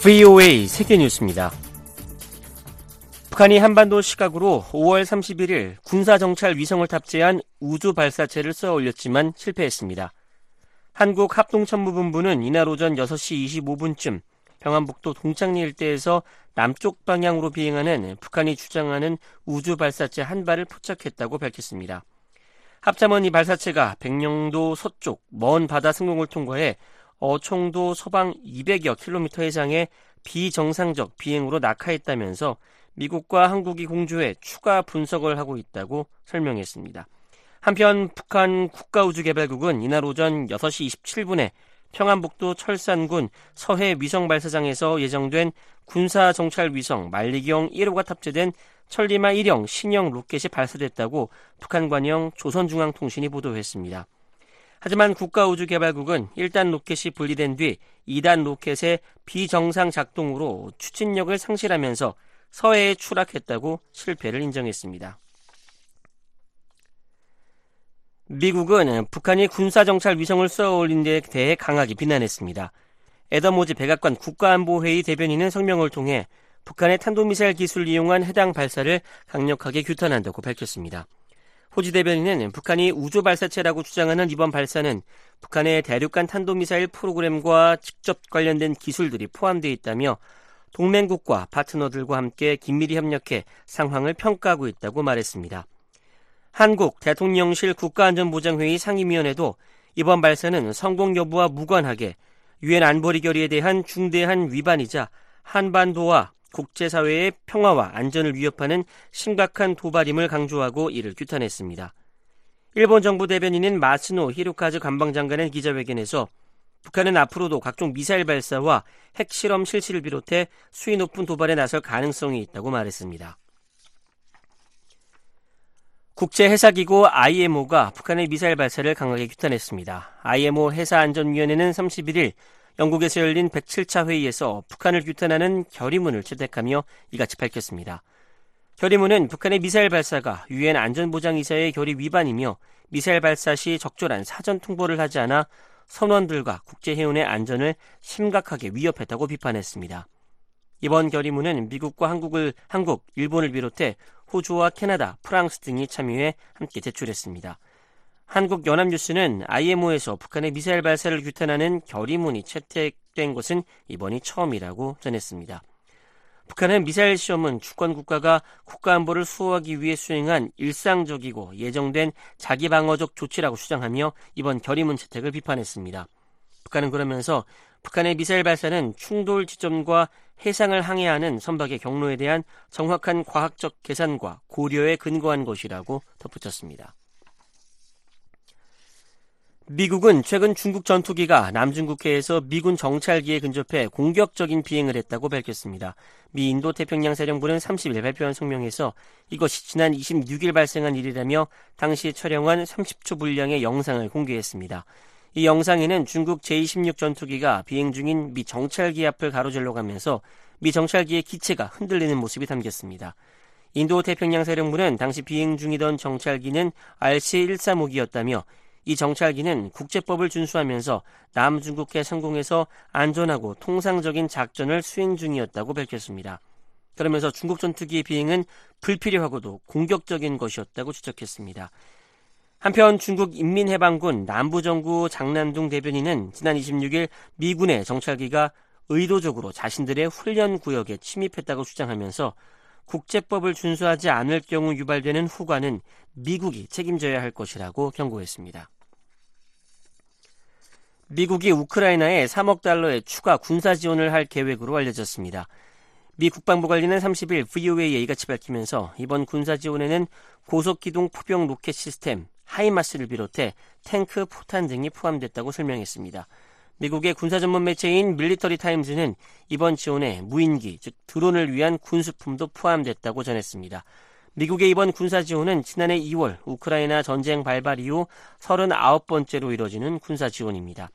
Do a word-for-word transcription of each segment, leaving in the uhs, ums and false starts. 브이오에이 세계뉴스입니다. 북한이 한반도 시각으로 오월 삼십일일 군사정찰 위성을 탑재한 우주 발사체를 쏘아올렸지만 실패했습니다. 한국합동참모본부는 이날 오전 여섯시 이십오분쯤 평안북도 동창리 일대에서 남쪽 방향으로 비행하는 북한이 주장하는 우주 발사체 한 발을 포착했다고 밝혔습니다. 합참은 이 발사체가 백령도 서쪽 먼 바다 상공을 통과해 어총도 서방 이백여 킬로미터 해상의 비정상적 비행으로 낙하했다면서 미국과 한국이 공조해 추가 분석을 하고 있다고 설명했습니다. 한편 북한 국가우주개발국은 이날 오전 여섯시 이십칠분에 평안북도 철산군 서해 위성발사장에서 예정된 군사정찰위성 만리경 일호가 탑재된 천리마 일형 신형 로켓이 발사됐다고 북한 관영 조선중앙통신이 보도했습니다. 하지만 국가우주개발국은 일단 로켓이 분리된 뒤 이단 로켓의 비정상 작동으로 추진력을 상실하면서 서해에 추락했다고 실패를 인정했습니다. 미국은 북한이 군사정찰 위성을 쏘아올린 데 대해 강하게 비난했습니다. 애덤 호지 백악관 국가안보회의 대변인은 성명을 통해 북한의 탄도미사일 기술을 이용한 해당 발사를 강력하게 규탄한다고 밝혔습니다. 호지 대변인은 북한이 우주발사체라고 주장하는 이번 발사는 북한의 대륙간 탄도미사일 프로그램과 직접 관련된 기술들이 포함되어 있다며 동맹국과 파트너들과 함께 긴밀히 협력해 상황을 평가하고 있다고 말했습니다. 한국 대통령실 국가안전보장회의 상임위원회도 이번 발사는 성공 여부와 무관하게 유엔 안보리 결의에 대한 중대한 위반이자 한반도와 국제사회의 평화와 안전을 위협하는 심각한 도발임을 강조하고 이를 규탄했습니다. 일본 정부 대변인인 마츠노 히로카즈 관방장관은 기자회견에서 북한은 앞으로도 각종 미사일 발사와 핵실험 실시를 비롯해 수위 높은 도발에 나설 가능성이 있다고 말했습니다. 국제해사기구 아이엠오가 북한의 미사일 발사를 강하게 규탄했습니다. 아이엠오 해사안전위원회는 삼십일일 영국에서 열린 백칠차 회의에서 북한을 규탄하는 결의문을 채택하며 이같이 밝혔습니다. 결의문은 북한의 미사일 발사가 유엔 안전보장이사의 결의 위반이며 미사일 발사 시 적절한 사전 통보를 하지 않아 선원들과 국제해운의 안전을 심각하게 위협했다고 비판했습니다. 이번 결의문은 미국과 한국을, 한국, 일본을 비롯해 호주와 캐나다, 프랑스 등이 참여해 함께 제출했습니다. 한국연합뉴스는 아이엠오에서 북한의 미사일 발사를 규탄하는 결의문이 채택된 것은 이번이 처음이라고 전했습니다. 북한은 미사일 시험은 주권국가가 국가안보를 수호하기 위해 수행한 일상적이고 예정된 자기방어적 조치라고 주장하며 이번 결의문 채택을 비판했습니다. 북한은 그러면서 북한의 미사일 발사는 충돌 지점과 해상을 항해하는 선박의 경로에 대한 정확한 과학적 계산과 고려에 근거한 것이라고 덧붙였습니다. 미국은 최근 중국 전투기가 남중국해에서 미군 정찰기에 근접해 공격적인 비행을 했다고 밝혔습니다. 미 인도태평양사령부는 삼십일 발표한 성명에서 이것이 지난 이십육일 발생한 일이라며 당시 촬영한 삼십초 분량의 영상을 공개했습니다. 이 영상에는 중국 제이십육 전투기가 비행 중인 미 정찰기 앞을 가로질러 가면서 미 정찰기의 기체가 흔들리는 모습이 담겼습니다. 인도태평양사령부는 당시 비행 중이던 정찰기는 알씨 백삼십오기였다며 이 정찰기는 국제법을 준수하면서 남중국해 상공에서 안전하고 통상적인 작전을 수행 중이었다고 밝혔습니다. 그러면서 중국 전투기의 비행은 불필요하고도 공격적인 것이었다고 지적했습니다. 한편 중국 인민해방군 남부정구 장난둥 대변인은 지난 이십육일 미군의 정찰기가 의도적으로 자신들의 훈련구역에 침입했다고 주장하면서 국제법을 준수하지 않을 경우 유발되는 후과는 미국이 책임져야 할 것이라고 경고했습니다. 미국이 우크라이나에 삼억 달러의 추가 군사 지원을 할 계획으로 알려졌습니다. 미 국방부 관리는 삼십일 브이오에이에 이같이 밝히면서 이번 군사 지원에는 고속기동 포병 로켓 시스템, 하이마스를 비롯해 탱크, 포탄 등이 포함됐다고 설명했습니다. 미국의 군사 전문 매체인 밀리터리 타임즈는 이번 지원에 무인기, 즉 드론을 위한 군수품도 포함됐다고 전했습니다. 미국의 이번 군사 지원은 지난해 이월 우크라이나 전쟁 발발 이후 서른아홉 번째로 이뤄지는 군사 지원입니다.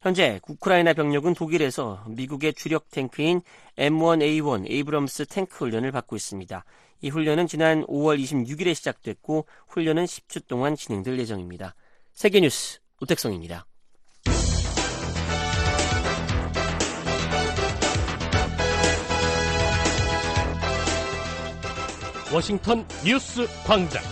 현재 우크라이나 병력은 독일에서 미국의 주력 탱크인 엠 원 에이 원 에이브럼스 탱크 훈련을 받고 있습니다. 이 훈련은 지난 오월 이십육일에 시작됐고 훈련은 십주 동안 진행될 예정입니다. 세계뉴스 오택성입니다. 워싱턴 뉴스 광장.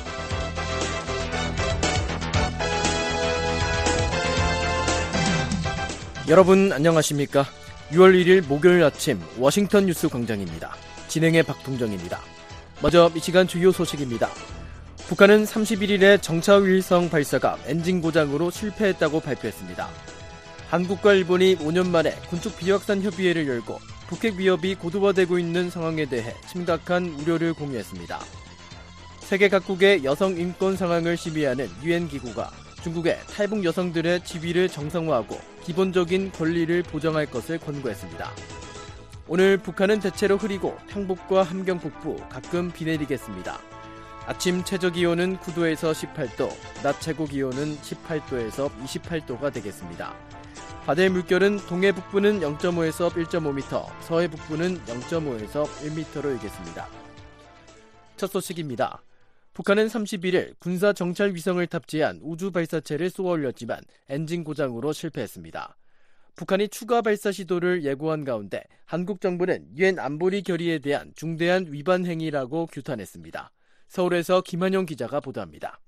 여러분 안녕하십니까? 유월 일일 목요일 아침 워싱턴 뉴스 광장입니다. 진행의 박동정입니다. 먼저 이 시간 주요 소식입니다. 북한은 삼십일일에 정차위성 발사가 엔진 고장으로 실패했다고 발표했습니다. 한국과 일본이 오 년 만에 군축 비확산 협의회를 열고 북핵 위협이 고도화되고 있는 상황에 대해 심각한 우려를 공유했습니다. 세계 각국의 여성 인권 상황을 심의하는 유엔기구가 중국의 탈북 여성들의 지위를 정상화하고 기본적인 권리를 보장할 것을 권고했습니다. 오늘 북한은 대체로 흐리고 평북과 함경 북부 가끔 비 내리겠습니다. 아침 최저기온은 구 도에서 십팔 도, 낮 최고기온은 십팔 도에서 이십팔 도가 되겠습니다. 바다의 물결은 동해 북부는 영점오에서 일점오 미터, 서해 북부는 영점오에서 일 미터로 일겠습니다. 첫 소식입니다. 북한은 삼십일일 군사 정찰 위성을 탑재한 우주 발사체를 쏘아 올렸지만 엔진 고장으로 실패했습니다. 북한이 추가 발사 시도를 예고한 가운데 한국 정부는 유엔 안보리 결의에 대한 중대한 위반 행위라고 규탄했습니다. 서울에서 김한영 기자가 보도합니다.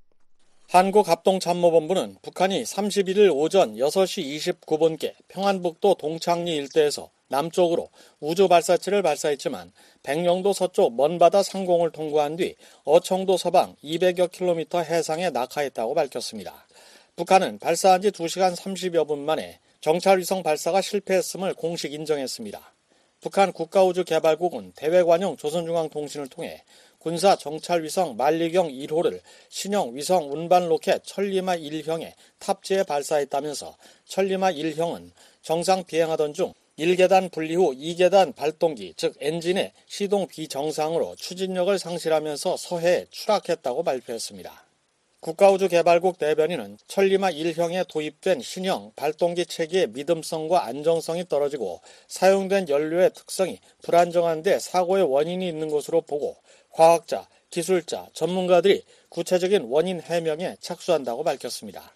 한국합동참모본부는 북한이 삼십일일 오전 여섯 시 이십구 분께 평안북도 동창리 일대에서 남쪽으로 우주발사체를 발사했지만 백령도 서쪽 먼바다 상공을 통과한 뒤 어청도 서방 이백여 킬로미터 해상에 낙하했다고 밝혔습니다. 북한은 발사한 지 두 시간 삼십여 분 만에 정찰위성 발사가 실패했음을 공식 인정했습니다. 북한 국가우주개발국은 대외관용 조선중앙통신을 통해 군사 정찰위성 만리경 일 호를 신형 위성 운반 로켓 천리마 일 형에 탑재해 발사했다면서 천리마 일 형은 정상 비행하던 중 일 계단 분리 후 이 계단 발동기 즉 엔진의 시동 비정상으로 추진력을 상실하면서 서해에 추락했다고 발표했습니다. 국가우주개발국 대변인은 천리마 일 형에 도입된 신형 발동기 체계의 믿음성과 안정성이 떨어지고 사용된 연료의 특성이 불안정한데 사고의 원인이 있는 것으로 보고 과학자, 기술자, 전문가들이 구체적인 원인 해명에 착수한다고 밝혔습니다.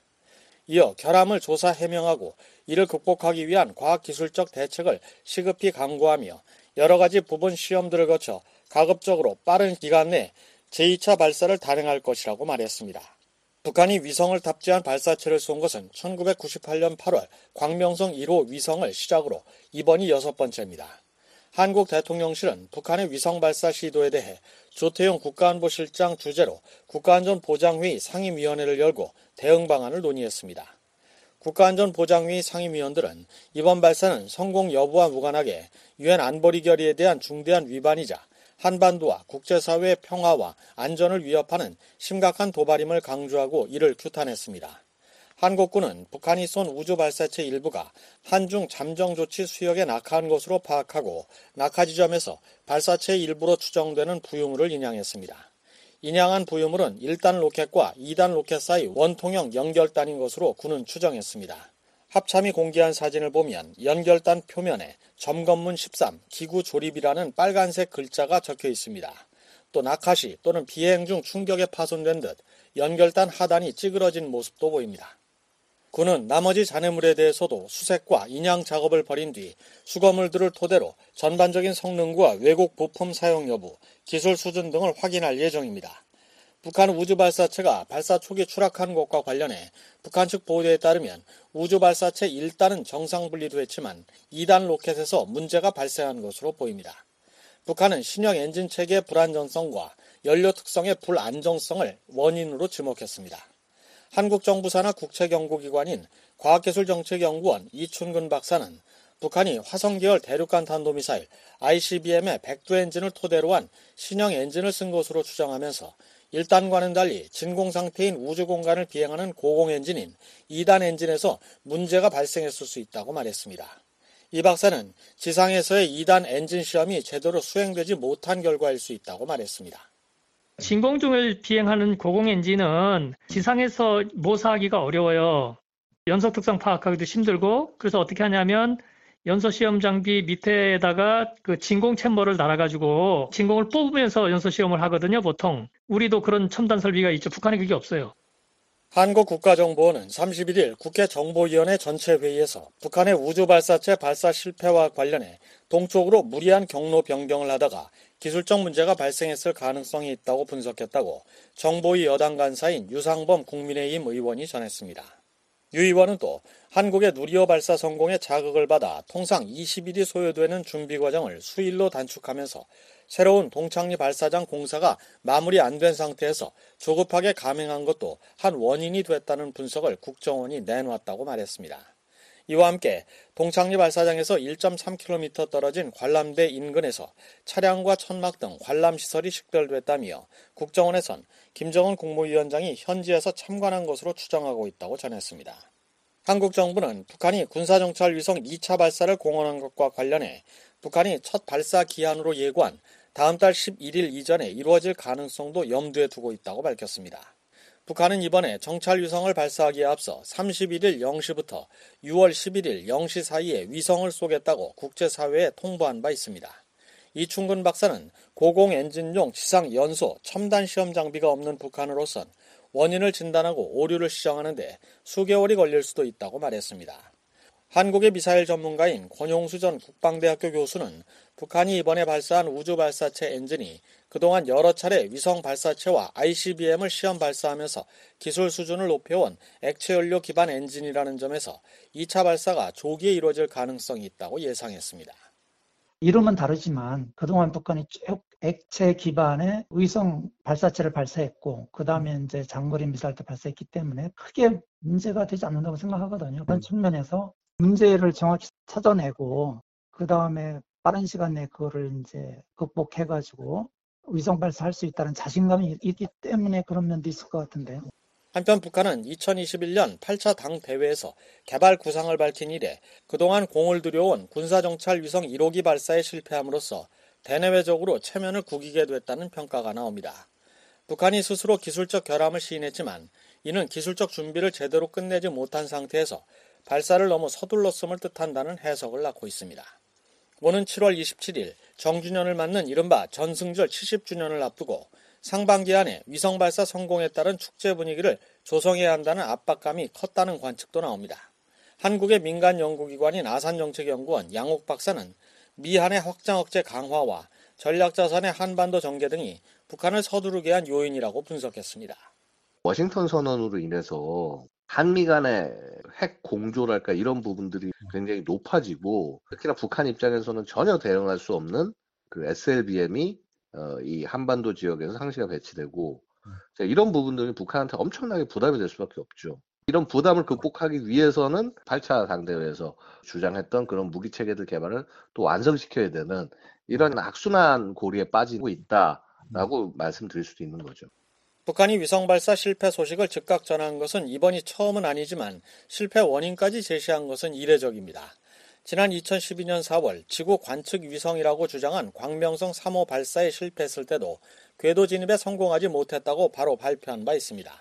이어 결함을 조사 해명하고 이를 극복하기 위한 과학기술적 대책을 시급히 강구하며 여러 가지 부분 시험들을 거쳐 가급적으로 빠른 기간 내에 제이 차 발사를 단행할 것이라고 말했습니다. 북한이 위성을 탑재한 발사체를 쏜 것은 천구백구십팔 년 팔월 광명성 일 호 위성을 시작으로 이번이 여섯 번째입니다. 한국 대통령실은 북한의 위성 발사 시도에 대해 조 태용 국가안보실장 주재로 국가안전보장회의 상임위원회를 열고 대응 방안을 논의했습니다. 국가안전보장회의 상임위원들은 이번 발사는 성공 여부와 무관하게 유엔 안보리 결의에 대한 중대한 위반이자 한반도와 국제사회의 평화와 안전을 위협하는 심각한 도발임을 강조하고 이를 규탄했습니다. 한국군은 북한이 쏜 우주발사체 일부가 한중 잠정조치 수역에 낙하한 것으로 파악하고 낙하 지점에서 발사체 일부로 추정되는 부유물을 인양했습니다. 인양한 부유물은 일 단 로켓과 이 단 로켓 사이 원통형 연결단인 것으로 군은 추정했습니다. 합참이 공개한 사진을 보면 연결단 표면에 점검문 십삼 기구 조립이라는 빨간색 글자가 적혀 있습니다. 또 낙하 시 또는 비행 중 충격에 파손된 듯 연결단 하단이 찌그러진 모습도 보입니다. 군은 나머지 잔해물에 대해서도 수색과 인양 작업을 벌인 뒤 수거물들을 토대로 전반적인 성능과 외국 부품 사용 여부, 기술 수준 등을 확인할 예정입니다. 북한 우주발사체가 발사 초기 추락한 것과 관련해 북한 측 보도에 따르면 우주발사체 일 단은 정상 분리도 했지만 이 단 로켓에서 문제가 발생한 것으로 보입니다. 북한은 신형 엔진 체계의 불안정성과 연료 특성의 불안정성을 원인으로 지목했습니다. 한국정부 산하 국책연구기관인 과학기술정책연구원 이춘근 박사는 북한이 화성계열 대륙간 탄도미사일 아이씨비엠의 백두 엔진을 토대로 한 신형 엔진을 쓴 것으로 추정하면서 일 단과는 달리 진공상태인 우주공간을 비행하는 고공엔진인 이 단 엔진에서 문제가 발생했을 수 있다고 말했습니다. 이 박사는 지상에서의 이 단 엔진 시험이 제대로 수행되지 못한 결과일 수 있다고 말했습니다. 진공 중을 비행하는 고공 엔진은 지상에서 모사하기가 어려워요. 연소 특성 파악하기도 힘들고 그래서 어떻게 하냐면 연소 시험 장비 밑에다가 그 진공 챔버를 달아가지고 진공을 뽑으면서 연소 시험을 하거든요. 보통 우리도 그런 첨단 설비가 있죠. 북한에 그게 없어요. 한국국가정보원은 삼십일일 국회정보위원회 전체회의에서 북한의 우주발사체 발사 실패와 관련해 동쪽으로 무리한 경로 변경을 하다가 기술적 문제가 발생했을 가능성이 있다고 분석했다고 정보위 여당 간사인 유상범 국민의힘 의원이 전했습니다. 유 의원은 또 한국의 누리호 발사 성공에 자극을 받아 통상 이십일이 소요되는 준비 과정을 수일로 단축하면서 새로운 동창리 발사장 공사가 마무리 안 된 상태에서 조급하게 감행한 것도 한 원인이 됐다는 분석을 국정원이 내놓았다고 말했습니다. 이와 함께 동창리 발사장에서 일 점 삼 킬로미터 떨어진 관람대 인근에서 차량과 천막 등 관람시설이 식별됐다며 국정원에선 김정은 국무위원장이 현지에서 참관한 것으로 추정하고 있다고 전했습니다. 한국 정부는 북한이 군사정찰 위성 이 차 발사를 공언한 것과 관련해 북한이 첫 발사 기한으로 예고한 다음 달 십일일 이전에 이루어질 가능성도 염두에 두고 있다고 밝혔습니다. 북한은 이번에 정찰 위성을 발사하기에 앞서 삼십일일 영 시부터 유월 십일일 영 시 사이에 위성을 쏘겠다고 국제사회에 통보한 바 있습니다. 이충근 박사는 고공 엔진용 지상 연소 첨단 시험 장비가 없는 북한으로선 원인을 진단하고 오류를 시정하는데 수개월이 걸릴 수도 있다고 말했습니다. 한국의 미사일 전문가인 권용수 전 국방대학교 교수는 북한이 이번에 발사한 우주발사체 엔진이 그동안 여러 차례 위성발사체와 아이씨비엠을 시험 발사하면서 기술 수준을 높여온 액체연료 기반 엔진이라는 점에서 이 차 발사가 조기에 이루어질 가능성이 있다고 예상했습니다. 이름은 다르지만 그동안 북한이 쭉 액체 기반의 위성 발사체를 발사했고 그 다음에 이제 장거리 미사일도 발사했기 때문에 크게 문제가 되지 않는다고 생각하거든요. 그런 측면에서 문제를 정확히 찾아내고 그 다음에 빠른 시간 내에 그거를 이제 극복해가지고 위성 발사할 수 있다는 자신감이 있기 때문에 그런 면도 있을 것 같은데요. 한편 북한은 이천이십일년 팔 차 당 대회에서 개발 구상을 밝힌 이래 그동안 공을 들여온 군사정찰 위성 일호기 발사에 실패함으로써 대내외적으로 체면을 구기게 됐다는 평가가 나옵니다. 북한이 스스로 기술적 결함을 시인했지만 이는 기술적 준비를 제대로 끝내지 못한 상태에서 발사를 너무 서둘렀음을 뜻한다는 해석을 낳고 있습니다. 오는 칠월 이십칠일 정주년을 맞는 이른바 전승절 칠십주년을 앞두고 상반기 안에 위성발사 성공에 따른 축제 분위기를 조성해야 한다는 압박감이 컸다는 관측도 나옵니다. 한국의 민간 연구기관인 아산정책연구원 양옥 박사는 미한의 확장 억제 강화와 전략자산의 한반도 전개 등이 북한을 서두르게 한 요인이라고 분석했습니다. 워싱턴 선언으로 인해서 한미 간의 핵 공조랄까 이런 부분들이 굉장히 높아지고 특히나 북한 입장에서는 전혀 대응할 수 없는 그 에스엘비엠이 어, 이 한반도 지역에서 상시가 배치되고 이런 부분들이 북한한테 엄청나게 부담이 될 수밖에 없죠. 이런 부담을 극복하기 위해서는 팔 차 당대회에서 주장했던 그런 무기체계들 개발을 또 완성시켜야 되는 이런 악순환 고리에 빠지고 있다라고 말씀드릴 수도 있는 거죠. 북한이 위성발사 실패 소식을 즉각 전한 것은 이번이 처음은 아니지만 실패 원인까지 제시한 것은 이례적입니다. 지난 이천십이년 사월 지구 관측 위성이라고 주장한 광명성 삼호 발사에 실패했을 때도 궤도 진입에 성공하지 못했다고 바로 발표한 바 있습니다.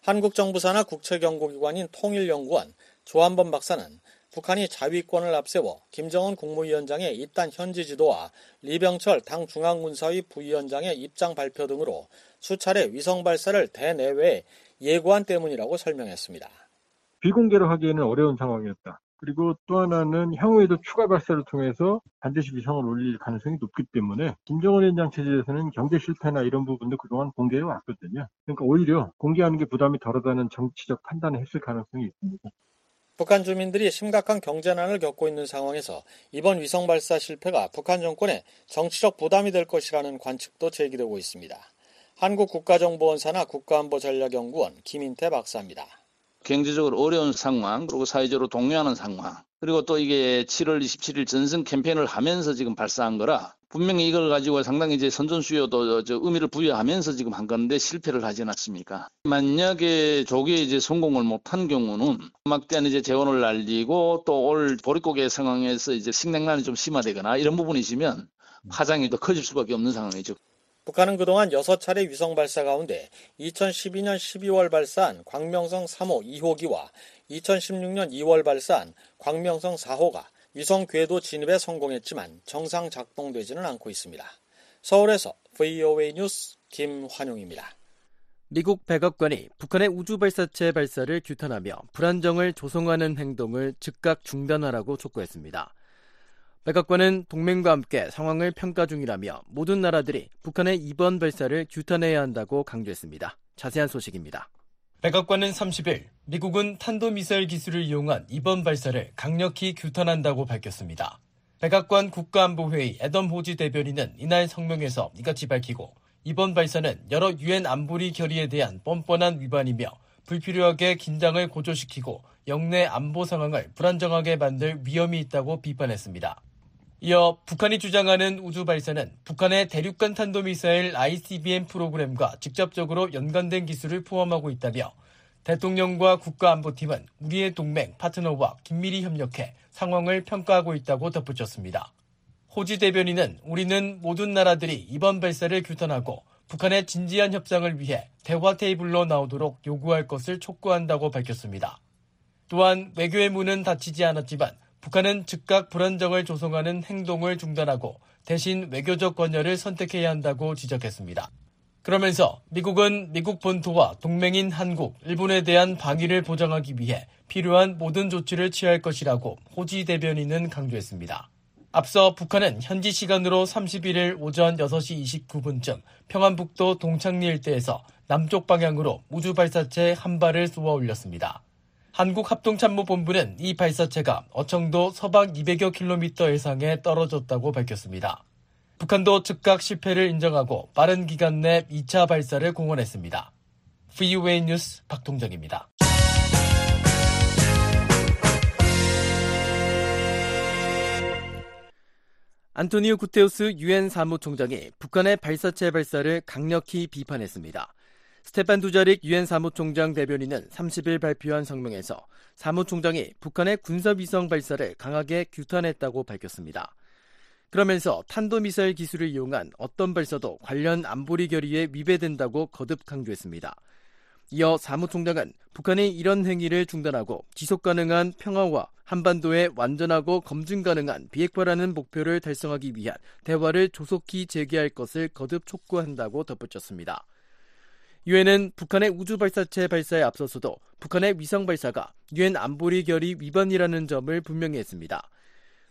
한국 정부 산하 국책연구기관인 통일연구원 조 한범 박사는 북한이 자위권을 앞세워 김정은 국무위원장의 입단 현지 지도와 리병철 당 중앙군사위 부위원장의 입장 발표 등으로 수차례 위성 발사를 대내외에 예고한 때문이라고 설명했습니다. 비공개로 하기에는 어려운 상황이었다. 그리고 또 하나는 향후에도 추가 발사를 통해서 반드시 위성을 올릴 가능성이 높기 때문에 김정은 위원장 체제에서는 경제 실패나 이런 부분도 그동안 공개해 왔거든요. 그러니까 오히려 공개하는 게 부담이 덜하다는 정치적 판단을 했을 가능성이 있습니다. 북한 주민들이 심각한 경제난을 겪고 있는 상황에서 이번 위성 발사 실패가 북한 정권에 정치적 부담이 될 것이라는 관측도 제기되고 있습니다. 한국국가정보원 산하 국가안보전략연구원 김인태 박사입니다. 경제적으로 어려운 상황, 그리고 사회적으로 동요하는 상황, 그리고 또 이게 칠월 이십칠일 전승 캠페인을 하면서 지금 발사한 거라 분명히 이걸 가지고 상당히 이제 선전 수요도 저 의미를 부여하면서 지금 한 건데 실패를 하지 않았습니까? 만약에 조기에 이제 성공을 못한 경우는 막대한 이제 재원을 날리고 또 올 보릿고개 상황에서 이제 식량난이 좀 심화되거나 이런 부분이 있으면 파장이 더 커질 수밖에 없는 상황이죠. 북한은 그동안 여섯 차례 위성 발사 가운데 이천십이년 십이월 발사한 광명성 삼호 이호기와 이천십육년 이월 발사한 광명성 사호가 위성 궤도 진입에 성공했지만 정상 작동되지는 않고 있습니다. 서울에서 브이오에이 뉴스 김환용입니다. 미국 백악관이 북한의 우주발사체 발사를 규탄하며 불안정을 조성하는 행동을 즉각 중단하라고 촉구했습니다. 백악관은 동맹과 함께 상황을 평가 중이라며 모든 나라들이 북한의 이번 발사를 규탄해야 한다고 강조했습니다. 자세한 소식입니다. 백악관은 삼십일 미국은 탄도미사일 기술을 이용한 이번 발사를 강력히 규탄한다고 밝혔습니다. 백악관 국가안보회의 애덤 호지 대변인은 이날 성명에서 이같이 밝히고 이번 발사는 여러 유엔 안보리 결의에 대한 뻔뻔한 위반이며 불필요하게 긴장을 고조시키고 영내 안보 상황을 불안정하게 만들 위험이 있다고 비판했습니다. 이어 북한이 주장하는 우주 발사는 북한의 대륙간 탄도미사일 아이씨비엠 프로그램과 직접적으로 연관된 기술을 포함하고 있다며 대통령과 국가안보팀은 우리의 동맹 파트너와 긴밀히 협력해 상황을 평가하고 있다고 덧붙였습니다. 호지 대변인은 우리는 모든 나라들이 이번 발사를 규탄하고 북한의 진지한 협상을 위해 대화 테이블로 나오도록 요구할 것을 촉구한다고 밝혔습니다. 또한 외교의 문은 닫히지 않았지만 북한은 즉각 불안정을 조성하는 행동을 중단하고 대신 외교적 관여를 선택해야 한다고 지적했습니다. 그러면서 미국은 미국 본토와 동맹인 한국, 일본에 대한 방위를 보장하기 위해 필요한 모든 조치를 취할 것이라고 호지 대변인은 강조했습니다. 앞서 북한은 현지 시간으로 삼십일일 오전 여섯 시 이십구 분쯤 평안북도 동창리 일대에서 남쪽 방향으로 우주 발사체 한 발을 쏘아 올렸습니다. 한국합동참모본부는 이 발사체가 어청도 서방 이백여 킬로미터 해상에 떨어졌다고 밝혔습니다. 북한도 즉각 실패를 인정하고 빠른 기간 내 이 차 발사를 공언했습니다. 브이오에이 뉴스 박동정입니다. 안토니오 구테우스 유엔 사무총장이 북한의 발사체 발사를 강력히 비판했습니다. 스테판 두자릭 유엔 사무총장 대변인은 삼십일 발표한 성명에서 사무총장이 북한의 군사위성 발사를 강하게 규탄했다고 밝혔습니다. 그러면서 탄도미사일 기술을 이용한 어떤 발사도 관련 안보리 결의에 위배된다고 거듭 강조했습니다. 이어 사무총장은 북한이 이런 행위를 중단하고 지속가능한 평화와 한반도의 완전하고 검증가능한 비핵화라는 목표를 달성하기 위한 대화를 조속히 재개할 것을 거듭 촉구한다고 덧붙였습니다. 유엔은 북한의 우주발사체 발사에 앞서서도 북한의 위성발사가 유엔 안보리 결의 위반이라는 점을 분명히 했습니다.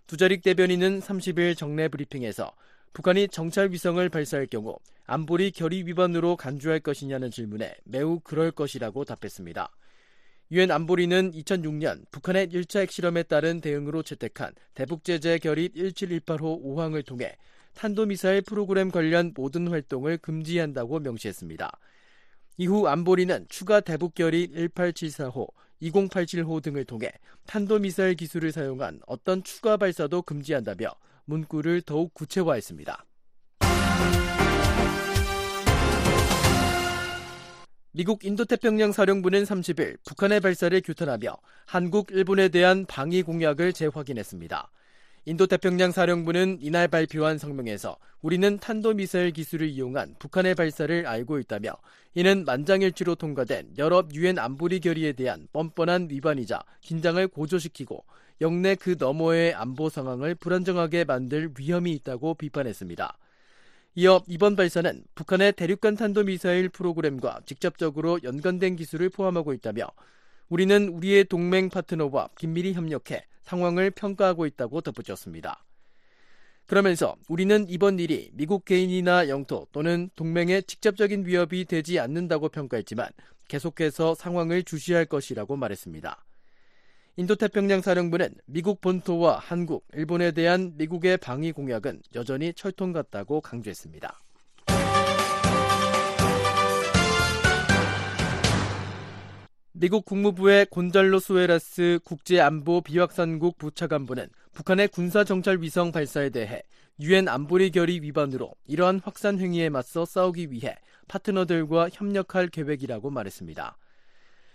두자릭 대변인은 삼십일 정례 브리핑에서 북한이 정찰 위성을 발사할 경우 안보리 결의 위반으로 간주할 것이냐는 질문에 매우 그럴 것이라고 답했습니다. 유엔 안보리는 이천육년 북한의 일 차 핵실험에 따른 대응으로 채택한 대북제재 결의 천칠백십팔 호 오 항을 통해 탄도미사일 프로그램 관련 모든 활동을 금지한다고 명시했습니다. 이후 안보리는 추가 대북 결의 천팔백칠십사 호, 이천팔십칠 호 등을 통해 탄도미사일 기술을 사용한 어떤 추가 발사도 금지한다며 문구를 더욱 구체화했습니다. 미국 인도태평양 사령부는 삼십일 북한의 발사를 규탄하며 한국, 일본에 대한 방위 공약을 재확인했습니다. 인도태평양 사령부는 이날 발표한 성명에서 우리는 탄도미사일 기술을 이용한 북한의 발사를 알고 있다며 이는 만장일치로 통과된 여러 유엔 안보리 결의에 대한 뻔뻔한 위반이자 긴장을 고조시키고 영내 그 너머의 안보 상황을 불안정하게 만들 위험이 있다고 비판했습니다. 이어 이번 발사는 북한의 대륙간 탄도미사일 프로그램과 직접적으로 연관된 기술을 포함하고 있다며 우리는 우리의 동맹 파트너와 긴밀히 협력해 상황을 평가하고 있다고 덧붙였습니다. 그러면서 우리는 이번 일이 미국 개인이나 영토 또는 동맹에 직접적인 위협이 되지 않는다고 평가했지만 계속해서 상황을 주시할 것이라고 말했습니다. 인도태평양 사령부는 미국 본토와 한국, 일본에 대한 미국의 방위 공약은 여전히 철통 같다고 강조했습니다. 미국 국무부의 곤잘로 수에라스 국제안보 비확산국 부차관보는 북한의 군사정찰위성 발사에 대해 유엔 안보리 결의 위반으로 이러한 확산 행위에 맞서 싸우기 위해 파트너들과 협력할 계획이라고 말했습니다.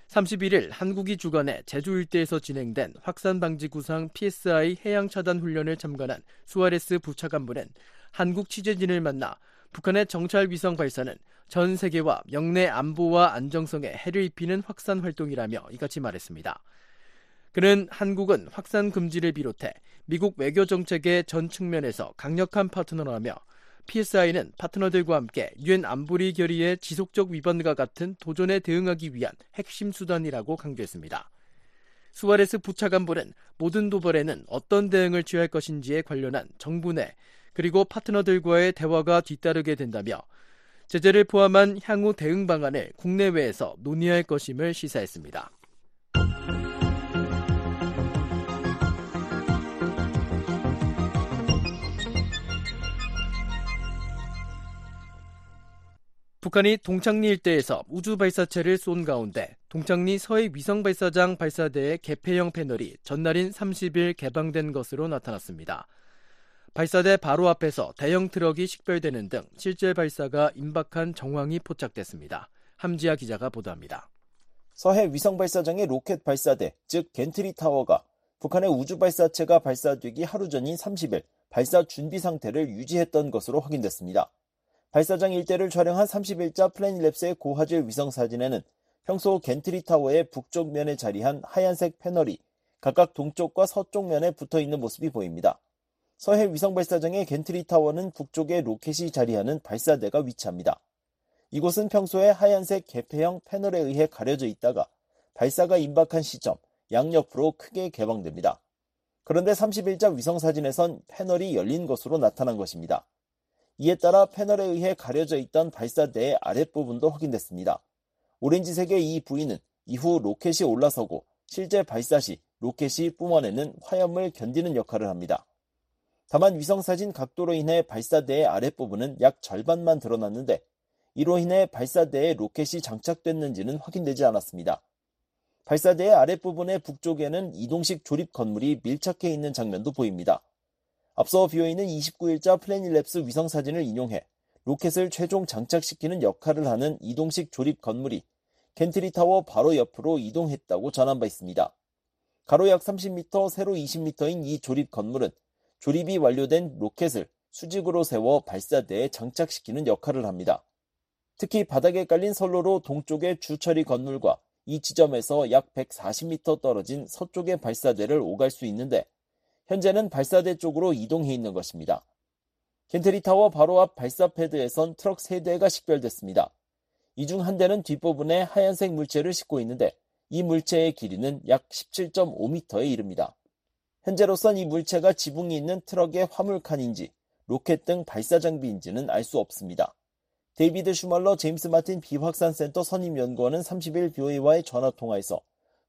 삼십일일 한국이 주관해 제주 일대에서 진행된 확산방지구상 피에스아이 해양차단훈련을 참관한 수아레스 부차관보는 한국 취재진을 만나 북한의 정찰위성 발사는 전 세계와 영내 안보와 안정성에 해를 입히는 확산 활동이라며 이같이 말했습니다. 그는 한국은 확산 금지를 비롯해 미국 외교 정책의 전 측면에서 강력한 파트너라며 피에스아이는 파트너들과 함께 유엔 안보리 결의의 지속적 위반과 같은 도전에 대응하기 위한 핵심 수단이라고 강조했습니다. 수아레스 부차관보는 모든 도발에는 어떤 대응을 취할 것인지에 관련한 정부 내 그리고 파트너들과의 대화가 뒤따르게 된다며 제재를 포함한 향후 대응 방안을 국내외에서 논의할 것임을 시사했습니다. 북한이 동창리 일대에서 우주 발사체를 쏜 가운데 동창리 서해 위성발사장 발사대의 개폐형 패널이 전날인 삼십 일 개방된 것으로 나타났습니다. 발사대 바로 앞에서 대형 트럭이 식별되는 등 실제 발사가 임박한 정황이 포착됐습니다. 함지아 기자가 보도합니다. 서해 위성발사장의 로켓 발사대, 즉 겐트리 타워가 북한의 우주 발사체가 발사되기 하루 전인 삼십 일 발사 준비 상태를 유지했던 것으로 확인됐습니다. 발사장 일대를 촬영한 삼십일자 플래닛랩스의 고화질 위성 사진에는 평소 겐트리 타워의 북쪽 면에 자리한 하얀색 패널이 각각 동쪽과 서쪽 면에 붙어 있는 모습이 보입니다. 서해 위성 발사장의 겐트리 타워는 북쪽에 로켓이 자리하는 발사대가 위치합니다. 이곳은 평소에 하얀색 개폐형 패널에 의해 가려져 있다가 발사가 임박한 시점 양옆으로 크게 개방됩니다. 그런데 삼십일자 위성 사진에선 패널이 열린 것으로 나타난 것입니다. 이에 따라 패널에 의해 가려져 있던 발사대의 아랫부분도 확인됐습니다. 오렌지색의 이 부위는 이후 로켓이 올라서고 실제 발사 시 로켓이 뿜어내는 화염을 견디는 역할을 합니다. 다만 위성사진 각도로 인해 발사대의 아랫부분은 약 절반만 드러났는데 이로 인해 발사대에 로켓이 장착됐는지는 확인되지 않았습니다. 발사대의 아랫부분의 북쪽에는 이동식 조립 건물이 밀착해 있는 장면도 보입니다. 앞서 브이오에이는 이십구일자 플래닛랩스 위성사진을 인용해 로켓을 최종 장착시키는 역할을 하는 이동식 조립 건물이 겐트리 타워 바로 옆으로 이동했다고 전한 바 있습니다. 가로 약 삼십 미터, 세로 이십 미터인 이 조립 건물은 조립이 완료된 로켓을 수직으로 세워 발사대에 장착시키는 역할을 합니다. 특히 바닥에 깔린 선로로 동쪽의 주처리 건물과 이 지점에서 약 백사십 미터 떨어진 서쪽의 발사대를 오갈 수 있는데 현재는 발사대 쪽으로 이동해 있는 것입니다. 겐트리 타워 바로 앞 발사 패드에선 트럭 세 대가 식별됐습니다. 이 중 한 대는 뒷부분에 하얀색 물체를 싣고 있는데 이 물체의 길이는 약 십칠 점 오 미터에 이릅니다. 현재로선 이 물체가 지붕이 있는 트럭의 화물칸인지 로켓 등 발사 장비인지는 알 수 없습니다. 데이비드 슈멀러 제임스 마틴 비확산센터 선임연구원은 삼십 일 브이오에이와의 전화통화에서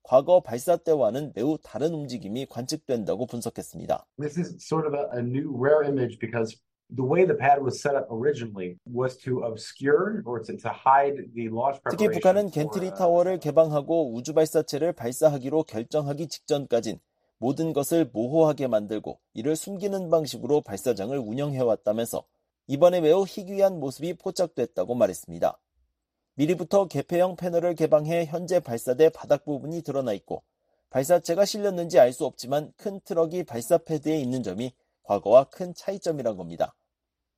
과거 발사 때와는 매우 다른 움직임이 관측된다고 분석했습니다. This is sort of a new rare image because the way the pad was set up originally was to obscure or to hide the launch preparation. 특히 북한은 겐트리 타워를 개방하고 우주 발사체를 발사하기로 결정하기 직전까진 모든 것을 모호하게 만들고 이를 숨기는 방식으로 발사장을 운영해왔다면서 이번에 매우 희귀한 모습이 포착됐다고 말했습니다. 미리부터 개폐형 패널을 개방해 현재 발사대 바닥 부분이 드러나 있고 발사체가 실렸는지 알 수 없지만 큰 트럭이 발사 패드에 있는 점이 과거와 큰 차이점이란 겁니다.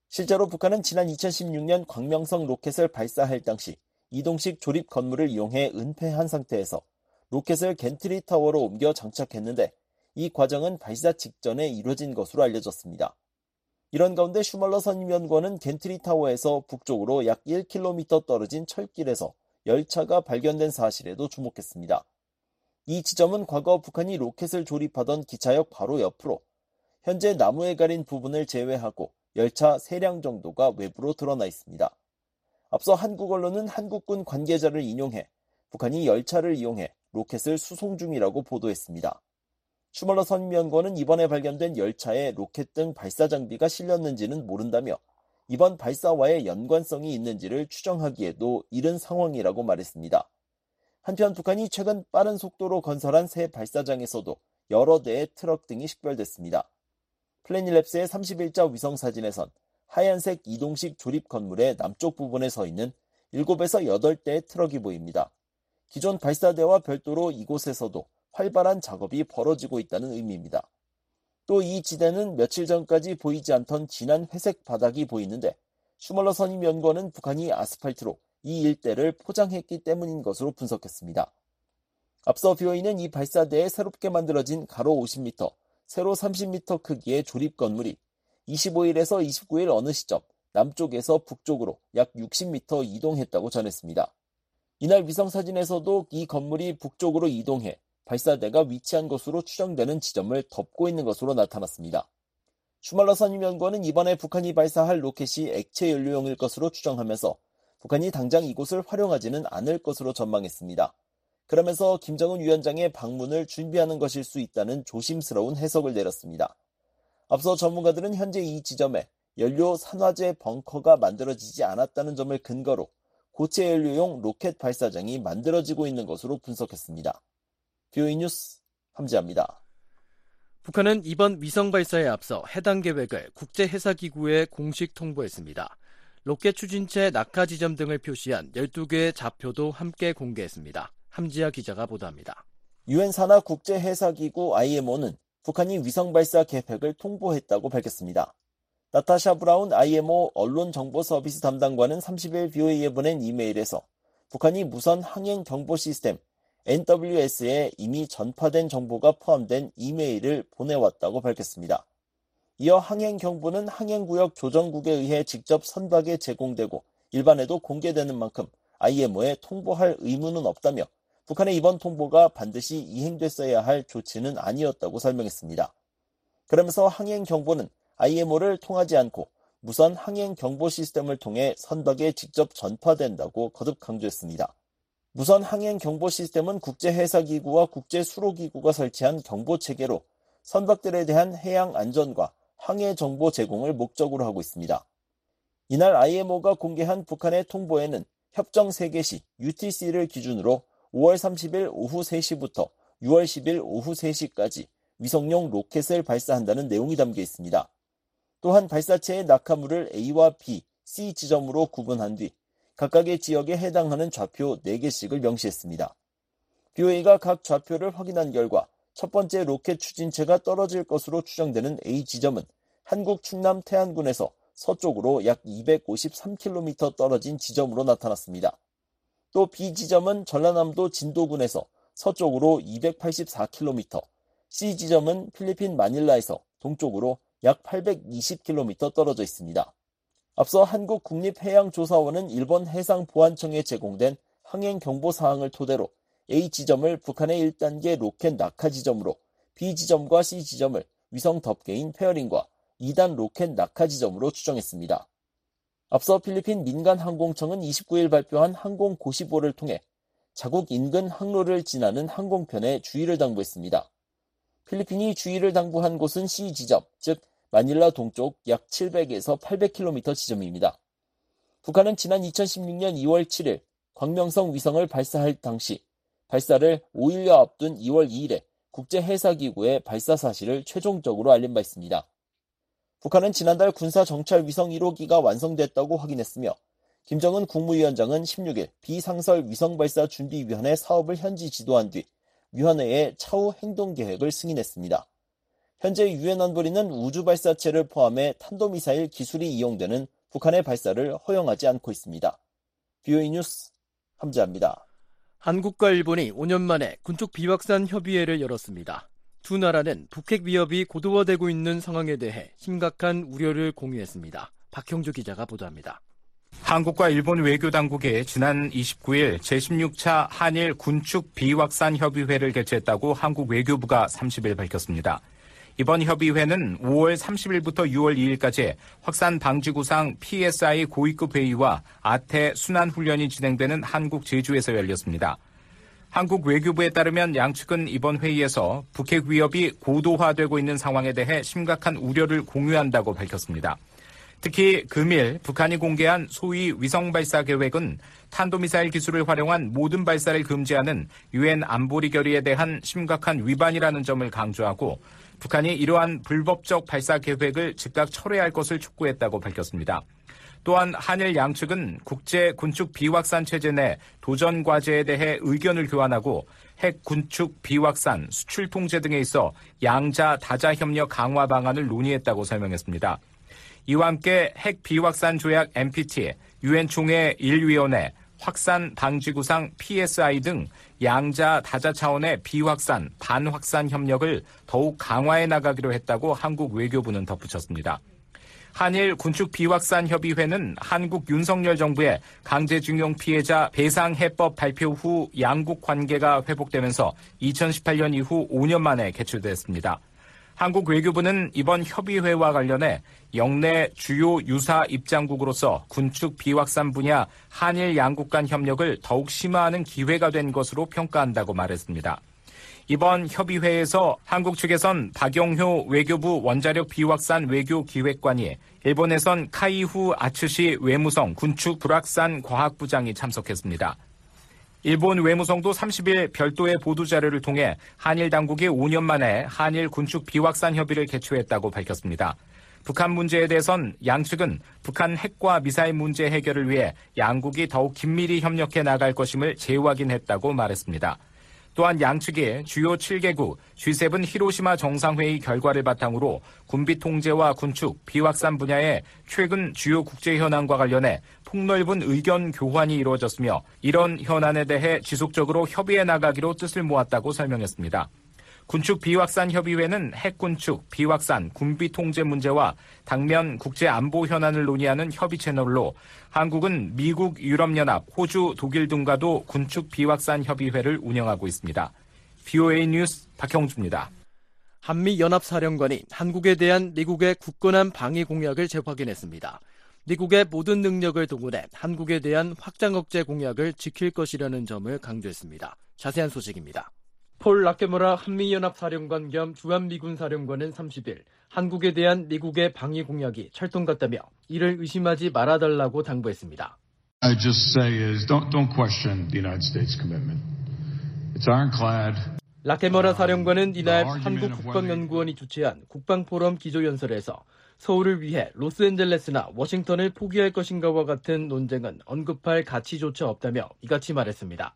실제로 북한은 지난 이천십육 년 광명성 로켓을 발사할 당시 이동식 조립 건물을 이용해 은폐한 상태에서 로켓을 겐트리 타워로 옮겨 장착했는데 이 과정은 발사 직전에 이루어진 것으로 알려졌습니다. 이런 가운데 슈멀러 선임연구원은 겐트리 타워에서 북쪽으로 약 일 킬로미터 떨어진 철길에서 열차가 발견된 사실에도 주목했습니다. 이 지점은 과거 북한이 로켓을 조립하던 기차역 바로 옆으로 현재 나무에 가린 부분을 제외하고 열차 세 량 정도가 외부로 드러나 있습니다. 앞서 한국 언론은 한국군 관계자를 인용해 북한이 열차를 이용해 로켓을 수송 중이라고 보도했습니다. 슈멀러 선임연구원은 이번에 발견된 열차에 로켓 등 발사 장비가 실렸는지는 모른다며 이번 발사와의 연관성이 있는지를 추정하기에도 이른 상황이라고 말했습니다. 한편 북한이 최근 빠른 속도로 건설한 새 발사장에서도 여러 대의 트럭 등이 식별됐습니다. 플래닛랩스의 삼십일자 위성 사진에선 하얀색 이동식 조립 건물의 남쪽 부분에 서 있는 일곱에서 여덟 대의 트럭이 보입니다. 기존 발사대와 별도로 이곳에서도 활발한 작업이 벌어지고 있다는 의미입니다. 또 이 지대는 며칠 전까지 보이지 않던 진한 회색 바닥이 보이는데 슈멀러 선임연구원은 북한이 아스팔트로 이 일대를 포장했기 때문인 것으로 분석했습니다. 앞서 브이오에이는 이 발사대에 새롭게 만들어진 가로 오십 미터, 세로 삼십 미터 크기의 조립 건물이 이십오일에서 이십구일 어느 시점 남쪽에서 북쪽으로 약 육십 미터 이동했다고 전했습니다. 이날 위성사진에서도 이 건물이 북쪽으로 이동해 발사대가 위치한 것으로 추정되는 지점을 덮고 있는 것으로 나타났습니다. 슈말러 선임연구원은 이번에 북한이 발사할 로켓이 액체 연료용일 것으로 추정하면서 북한이 당장 이곳을 활용하지는 않을 것으로 전망했습니다. 그러면서 김정은 위원장의 방문을 준비하는 것일 수 있다는 조심스러운 해석을 내렸습니다. 앞서 전문가들은 현재 이 지점에 연료 산화제 벙커가 만들어지지 않았다는 점을 근거로 고체 연료용 로켓 발사장이 만들어지고 있는 것으로 분석했습니다. 브이오에이 뉴스 함지아입니다. 북한은 이번 위성 발사에 앞서 해당 계획을 국제해사기구에 공식 통보했습니다. 로켓 추진체 낙하 지점 등을 표시한 열두 개의 좌표도 함께 공개했습니다. 함지아 기자가 보도합니다. 유엔 산하 국제해사기구 아이엠오는 북한이 위성 발사 계획을 통보했다고 밝혔습니다. 나타샤 브라운 아이엠오 언론정보서비스 담당관은 삼십 일 브이오에이에 보낸 이메일에서 북한이 무선 항행 경보 시스템 엔더블유에스에 이미 전파된 정보가 포함된 이메일을 보내왔다고 밝혔습니다. 이어 항행 경보는 항행구역 조정국에 의해 직접 선박에 제공되고 일반에도 공개되는 만큼 아이엠오에 통보할 의무는 없다며 북한의 이번 통보가 반드시 이행됐어야 할 조치는 아니었다고 설명했습니다. 그러면서 항행 경보는 아이엠오를 통하지 않고 무선 항행 경보 시스템을 통해 선박에 직접 전파된다고 거듭 강조했습니다. 무선 항행 경보 시스템은 국제해사기구와 국제수로기구가 설치한 경보체계로 선박들에 대한 해양 안전과 항해 정보 제공을 목적으로 하고 있습니다. 이날 아이엠오가 공개한 북한의 통보에는 협정 세 개 시 유티씨를 기준으로 오월 삼십일 오후 세 시부터 유월 십일 오후 세 시까지 위성용 로켓을 발사한다는 내용이 담겨 있습니다. 또한 발사체의 낙하물을 A와 B, C 지점으로 구분한 뒤 각각의 지역에 해당하는 좌표 네 개씩을 명시했습니다. 브이오에이가 각 좌표를 확인한 결과 첫 번째 로켓 추진체가 떨어질 것으로 추정되는 A 지점은 한국 충남 태안군에서 서쪽으로 약 이백오십삼 킬로미터 떨어진 지점으로 나타났습니다. 또 B 지점은 전라남도 진도군에서 서쪽으로 이백팔십사 킬로미터, C 지점은 필리핀 마닐라에서 동쪽으로 약 팔백이십 킬로미터 떨어져 있습니다. 앞서 한국국립해양조사원은 일본 해상보안청에 제공된 항행경보 사항을 토대로 A 지점을 북한의 일 단계 로켓 낙하 지점으로, B 지점과 C 지점을 위성 덮개인 페어링과 이 단 로켓 낙하 지점으로 추정했습니다. 앞서 필리핀 민간항공청은 이십구 일 발표한 항공고시보를 통해 자국 인근 항로를 지나는 항공편에 주의를 당부했습니다. 필리핀이 주의를 당부한 곳은 C 지점, 즉 마닐라 동쪽 약 칠백에서 팔백 킬로미터 지점입니다. 북한은 지난 이천십육 년 이월 칠일 광명성 위성을 발사할 당시 발사를 오 일여 앞둔 이월 이일에 국제해사기구에 발사 사실을 최종적으로 알린 바 있습니다. 북한은 지난달 군사정찰 위성 일 호기가 완성됐다고 확인했으며 김정은 국무위원장은 십육 일 비상설 위성발사준비위원회 사업을 현지 지도한 뒤 위원회의 차후 행동계획을 승인했습니다. 현재 유엔 안보리는 우주발사체를 포함해 탄도미사일 기술이 이용되는 북한의 발사를 허용하지 않고 있습니다. 브이오에이 뉴스 함지아입니다. 한국과 일본이 오 년 만에 군축 비확산 협의회를 열었습니다. 두 나라는 북핵 위협이 고도화되고 있는 상황에 대해 심각한 우려를 공유했습니다. 박형주 기자가 보도합니다. 한국과 일본 외교당국이 지난 이십구 일 제십육 차 한일 군축 비확산 협의회를 개최했다고 한국 외교부가 삼십 일 밝혔습니다. 이번 협의회는 오월 삼십일부터 유월 이일까지 확산 방지구상 피에스아이 고위급 회의와 아태 순환훈련이 진행되는 한국 제주에서 열렸습니다. 한국 외교부에 따르면 양측은 이번 회의에서 북핵 위협이 고도화되고 있는 상황에 대해 심각한 우려를 공유한다고 밝혔습니다. 특히 금일 북한이 공개한 소위 위성 발사 계획은 탄도미사일 기술을 활용한 모든 발사를 금지하는 유엔 안보리 결의에 대한 심각한 위반이라는 점을 강조하고 북한이 이러한 불법적 발사 계획을 즉각 철회할 것을 촉구했다고 밝혔습니다. 또한 한일 양측은 국제 군축 비확산 체제 내 도전 과제에 대해 의견을 교환하고 핵 군축 비확산, 수출 통제 등에 있어 양자 다자 협력 강화 방안을 논의했다고 설명했습니다. 이와 함께 핵 비확산 조약 엠피티, 유엔 총회 일 위원회, 확산 방지구상 피에스아이 등 양자 다자 차원의 비확산, 반확산 협력을 더욱 강화해 나가기로 했다고 한국 외교부는 덧붙였습니다. 한일 군축 비확산 협의회는 한국 윤석열 정부의 강제징용 피해자 배상 해법 발표 후 양국 관계가 회복되면서 이천십팔 년 이후 오 년 만에 개최됐습니다. 한국 외교부는 이번 협의회와 관련해 역내 주요 유사 입장국으로서 군축 비확산 분야 한일 양국 간 협력을 더욱 심화하는 기회가 된 것으로 평가한다고 말했습니다. 이번 협의회에서 한국 측에선 박영효 외교부 원자력 비확산 외교기획관이, 일본에선 카이후 아츠시 외무성 군축 불확산 과학부장이 참석했습니다. 일본 외무성도 삼십 일 별도의 보도자료를 통해 한일 당국이 오 년 만에 한일 군축 비확산 협의를 개최했다고 밝혔습니다. 북한 문제에 대해선 양측은 북한 핵과 미사일 문제 해결을 위해 양국이 더욱 긴밀히 협력해 나갈 것임을 재확인했다고 말했습니다. 또한 양측이 주요 칠 개국 지 세븐 히로시마 정상회의 결과를 바탕으로 군비 통제와 군축, 비확산 분야의 최근 주요 국제 현안과 관련해 폭넓은 의견 교환이 이루어졌으며 이런 현안에 대해 지속적으로 협의해 나가기로 뜻을 모았다고 설명했습니다. 군축 비확산 협의회는 핵군축, 비확산, 군비 통제 문제와 당면 국제 안보 현안을 논의하는 협의 채널로 한국은 미국, 유럽연합, 호주, 독일 등과도 군축 비확산 협의회를 운영하고 있습니다. 브이오에이 뉴스 박형주입니다. 한미연합사령관이 한국에 대한 미국의 굳건한 방위 공약을 재확인했습니다. 미국의 모든 능력을 동원해 한국에 대한 확장 억제 공약을 지킬 것이라는 점을 강조했습니다. 자세한 소식입니다. 폴 라케머라 한미연합사령관 겸 주한미군사령관은 삼십 일 한국에 대한 미국의 방위 공약이 철통 같다며 이를 의심하지 말아달라고 당부했습니다. I just say is don't don't question the United States commitment. It's ironclad. 라케머라 사령관은 이날 한국 국방연구원이 주최한 국방포럼 기조연설에서 서울을 위해 로스앤젤레스나 워싱턴을 포기할 것인가와 같은 논쟁은 언급할 가치조차 없다며 이같이 말했습니다.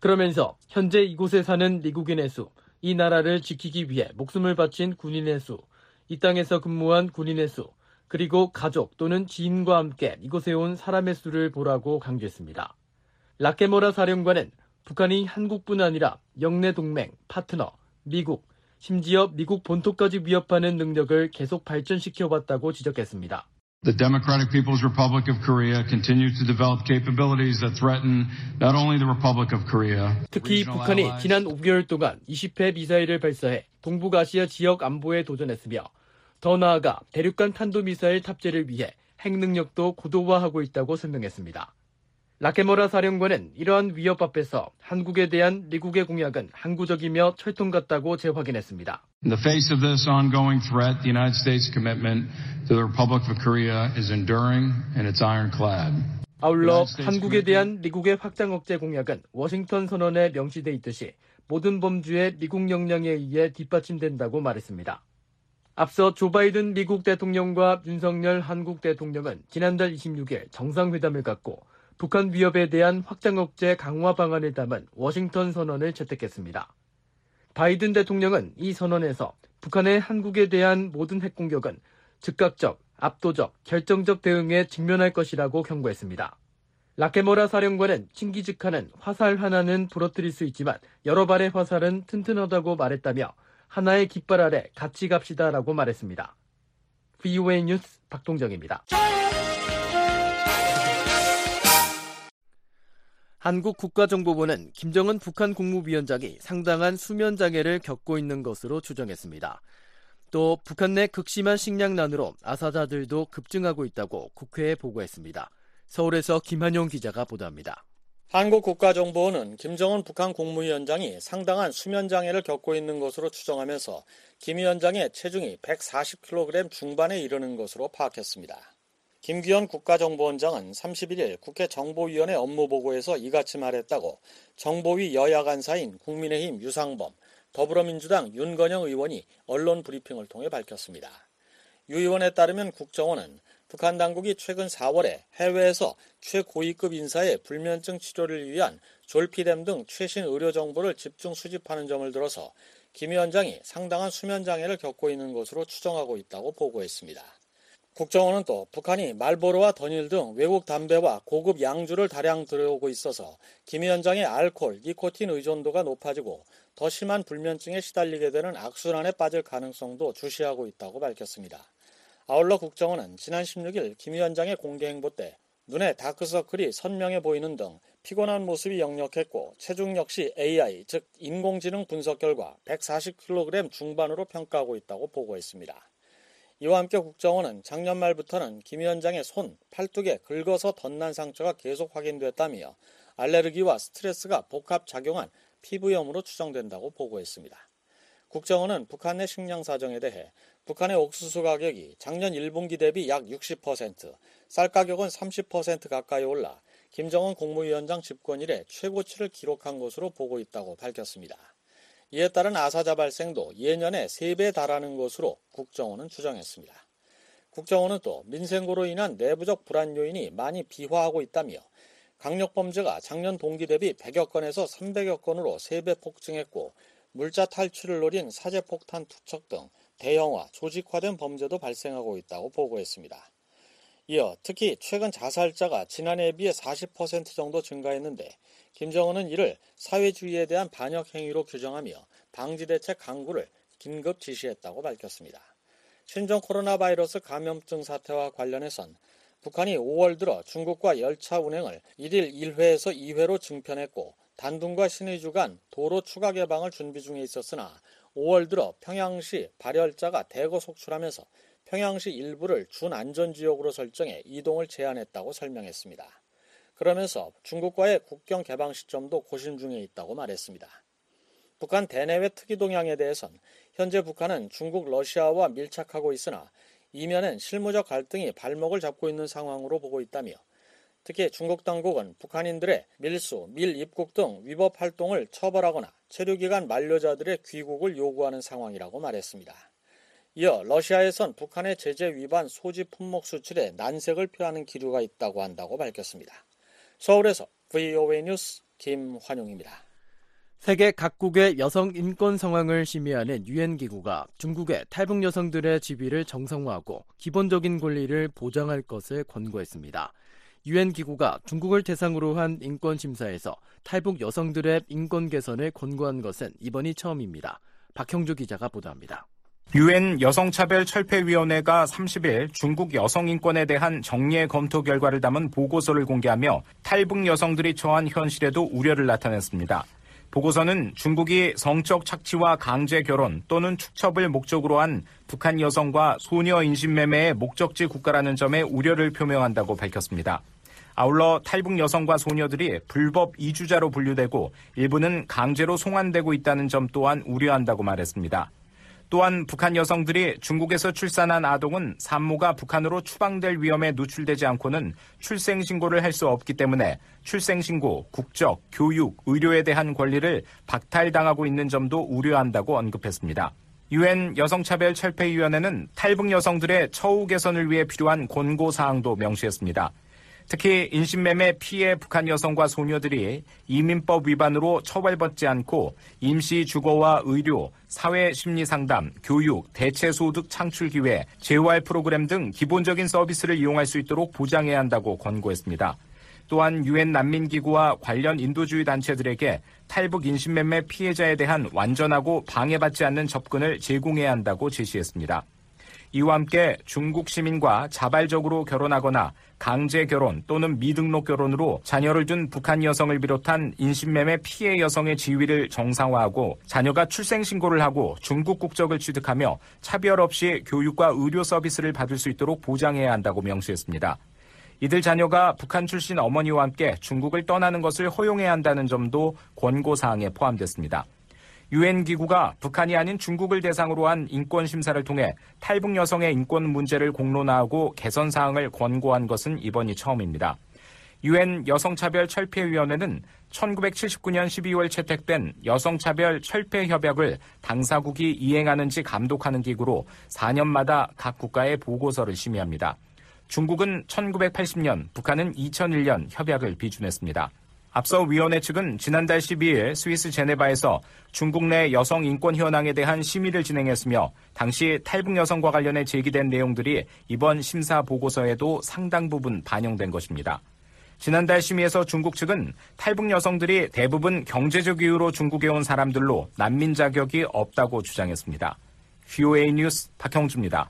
그러면서 현재 이곳에 사는 미국인의 수, 이 나라를 지키기 위해 목숨을 바친 군인의 수, 이 땅에서 근무한 군인의 수, 그리고 가족 또는 지인과 함께 이곳에 온 사람의 수를 보라고 강조했습니다. 라케모라 사령관은 북한이 한국뿐 아니라 영내 동맹, 파트너, 미국, 심지어 미국 본토까지 위협하는 능력을 계속 발전시켜 왔다고 지적했습니다. The Democratic People's Republic of Korea continues to develop capabilities that threaten not only the Republic of Korea. 특히 북한이 지난 오 개월 동안 이십 회 미사일을 발사해 동북아시아 지역 안보에 도전했으며 더 나아가 대륙간 탄도미사일 탑재를 위해 핵 능력도 고도화하고 있다고 설명했습니다. 라케모라 사령관은 이러한 위협 앞에서 한국에 대한 미국의 공약은 항구적이며 철통 같다고 재확인했습니다. In the face of this ongoing threat, the United States commitment to the Republic of Korea is enduring and it's ironclad. 아울러 한국에 대한 미국의 확장 억제 공약은 워싱턴 선언에 명시돼 있듯이 모든 범주의 미국 역량에 의해 뒷받침된다고 말했습니다. 앞서 조 바이든 미국 대통령과 윤석열 한국 대통령은 지난달 이십육 일 정상회담을 갖고 북한 위협에 대한 확장 억제 강화 방안을 담은 워싱턴 선언을 채택했습니다. 바이든 대통령은 이 선언에서 북한의 한국에 대한 모든 핵 공격은 즉각적, 압도적, 결정적 대응에 직면할 것이라고 경고했습니다. 라케모라 사령관은 친기즉하는 화살 하나는 부러뜨릴 수 있지만 여러 발의 화살은 튼튼하다고 말했다며 하나의 깃발 아래 같이 갑시다라고 말했습니다. 브이오에이 뉴스 박동정입니다. 한국국가정보부는 김정은 북한 국무위원장이 상당한 수면장애를 겪고 있는 것으로 추정했습니다. 또 북한 내 극심한 식량난으로 아사자들도 급증하고 있다고 국회에 보고했습니다. 서울에서 김한용 기자가 보도합니다. 한국국가정보부는 김정은 북한 국무위원장이 상당한 수면장애를 겪고 있는 것으로 추정하면서 김 위원장의 체중이 백사십 킬로그램 중반에 이르는 것으로 파악했습니다. 김기현 국가정보원장은 삼십일 일 국회 정보위원회 업무보고에서 이같이 말했다고 정보위 여야 간사인 국민의힘 유상범, 더불어민주당 윤건영 의원이 언론 브리핑을 통해 밝혔습니다. 유 의원에 따르면 국정원은 북한 당국이 최근 사월에 해외에서 최고위급 인사의 불면증 치료를 위한 졸피뎀 등 최신 의료 정보를 집중 수집하는 점을 들어서 김 위원장이 상당한 수면장애를 겪고 있는 것으로 추정하고 있다고 보고했습니다. 국정원은 또 북한이 말보로와 더닐 등 외국 담배와 고급 양주를 다량 들여오고 있어서 김 위원장의 알코올, 니코틴 의존도가 높아지고 더 심한 불면증에 시달리게 되는 악순환에 빠질 가능성도 주시하고 있다고 밝혔습니다. 아울러 국정원은 지난 십육 일 김 위원장의 공개 행보 때 눈에 다크서클이 선명해 보이는 등 피곤한 모습이 역력했고 체중 역시 에이아이, 즉 인공지능 분석 결과 백사십 킬로그램 중반으로 평가하고 있다고 보고했습니다. 이와 함께 국정원은 작년 말부터는 김 위원장의 손, 팔뚝에 긁어서 덧난 상처가 계속 확인됐다며 알레르기와 스트레스가 복합 작용한 피부염으로 추정된다고 보고했습니다. 국정원은 북한의 식량 사정에 대해 북한의 옥수수 가격이 작년 일 분기 대비 약 육십 퍼센트, 쌀 가격은 삼십 퍼센트 가까이 올라 김정은 국무위원장 집권 이래 최고치를 기록한 것으로 보고 있다고 밝혔습니다. 이에 따른 아사자 발생도 예년의 세 배 달하는 것으로 국정원은 추정했습니다. 국정원은 또 민생고로 인한 내부적 불안 요인이 많이 비화하고 있다며 강력범죄가 작년 동기 대비 백여 건에서 삼백여 건으로 세 배 폭증했고 물자 탈취를 노린 사제폭탄 투척 등 대형화, 조직화된 범죄도 발생하고 있다고 보고했습니다. 이어 특히 최근 자살자가 지난해에 비해 사십 퍼센트 정도 증가했는데 김정은은 이를 사회주의에 대한 반역 행위로 규정하며 방지 대책 강구를 긴급 지시했다고 밝혔습니다. 신종 코로나 바이러스 감염증 사태와 관련해선 북한이 오월 들어 중국과 열차 운행을 일 일 일 회에서 이 회로 증편했고 단둥과 신의주 간 도로 추가 개방을 준비 중에 있었으나 오월 들어 평양시 발열자가 대거 속출하면서 평양시 일부를 준안전지역으로 설정해 이동을 제한했다고 설명했습니다. 그러면서 중국과의 국경 개방 시점도 고심 중에 있다고 말했습니다. 북한 대내외 특이 동향에 대해선 현재 북한은 중국, 러시아와 밀착하고 있으나 이면엔 실무적 갈등이 발목을 잡고 있는 상황으로 보고 있다며 특히 중국 당국은 북한인들의 밀수, 밀입국 등 위법 활동을 처벌하거나 체류기간 만료자들의 귀국을 요구하는 상황이라고 말했습니다. 이어 러시아에선 북한의 제재 위반 소지 품목 수출에 난색을 표하는 기류가 있다고 한다고 밝혔습니다. 서울에서 브이오에이 뉴스 김환용입니다. 세계 각국의 여성 인권 상황을 심의하는 유엔기구가 중국의 탈북 여성들의 지위를 정상화하고 기본적인 권리를 보장할 것을 권고했습니다. 유엔기구가 중국을 대상으로 한 인권심사에서 탈북 여성들의 인권 개선을 권고한 것은 이번이 처음입니다. 박형주 기자가 보도합니다. 유엔 여성차별철폐위원회가 삼십 일 중국 여성인권에 대한 정리의 검토 결과를 담은 보고서를 공개하며 탈북 여성들이 처한 현실에도 우려를 나타냈습니다. 보고서는 중국이 성적 착취와 강제 결혼 또는 축첩을 목적으로 한 북한 여성과 소녀 인신매매의 목적지 국가라는 점에 우려를 표명한다고 밝혔습니다. 아울러 탈북 여성과 소녀들이 불법 이주자로 분류되고 일부는 강제로 송환되고 있다는 점 또한 우려한다고 말했습니다. 또한 북한 여성들이 중국에서 출산한 아동은 산모가 북한으로 추방될 위험에 노출되지 않고는 출생신고를 할 수 없기 때문에 출생신고, 국적, 교육, 의료에 대한 권리를 박탈당하고 있는 점도 우려한다고 언급했습니다. 유엔 여성차별철폐위원회는 탈북 여성들의 처우 개선을 위해 필요한 권고사항도 명시했습니다. 특히 인신매매 피해 북한 여성과 소녀들이 이민법 위반으로 처벌받지 않고 임시 주거와 의료, 사회 심리 상담, 교육, 대체 소득 창출 기회, 재활 프로그램 등 기본적인 서비스를 이용할 수 있도록 보장해야 한다고 권고했습니다. 또한 유엔 난민기구와 관련 인도주의 단체들에게 탈북 인신매매 피해자에 대한 완전하고 방해받지 않는 접근을 제공해야 한다고 제시했습니다. 이와 함께 중국 시민과 자발적으로 결혼하거나 강제 결혼 또는 미등록 결혼으로 자녀를 둔 북한 여성을 비롯한 인신매매 피해 여성의 지위를 정상화하고 자녀가 출생신고를 하고 중국 국적을 취득하며 차별 없이 교육과 의료 서비스를 받을 수 있도록 보장해야 한다고 명시했습니다. 이들 자녀가 북한 출신 어머니와 함께 중국을 떠나는 것을 허용해야 한다는 점도 권고사항에 포함됐습니다. 유엔기구가 북한이 아닌 중국을 대상으로 한 인권심사를 통해 탈북 여성의 인권 문제를 공론화하고 개선사항을 권고한 것은 이번이 처음입니다. 유엔 여성차별철폐위원회는 천구백칠십구 년 십이월 채택된 여성차별철폐협약을 당사국이 이행하는지 감독하는 기구로 사 년마다 각 국가의 보고서를 심의합니다. 중국은 천구백팔십 년, 북한은 이천일 년 협약을 비준했습니다. 앞서 위원회 측은 지난달 십이 일 스위스 제네바에서 중국 내 여성 인권 현황에 대한 심의를 진행했으며 당시 탈북 여성과 관련해 제기된 내용들이 이번 심사 보고서에도 상당 부분 반영된 것입니다. 지난달 심의에서 중국 측은 탈북 여성들이 대부분 경제적 이유로 중국에 온 사람들로 난민 자격이 없다고 주장했습니다. 브이오에이 뉴스 박형주입니다.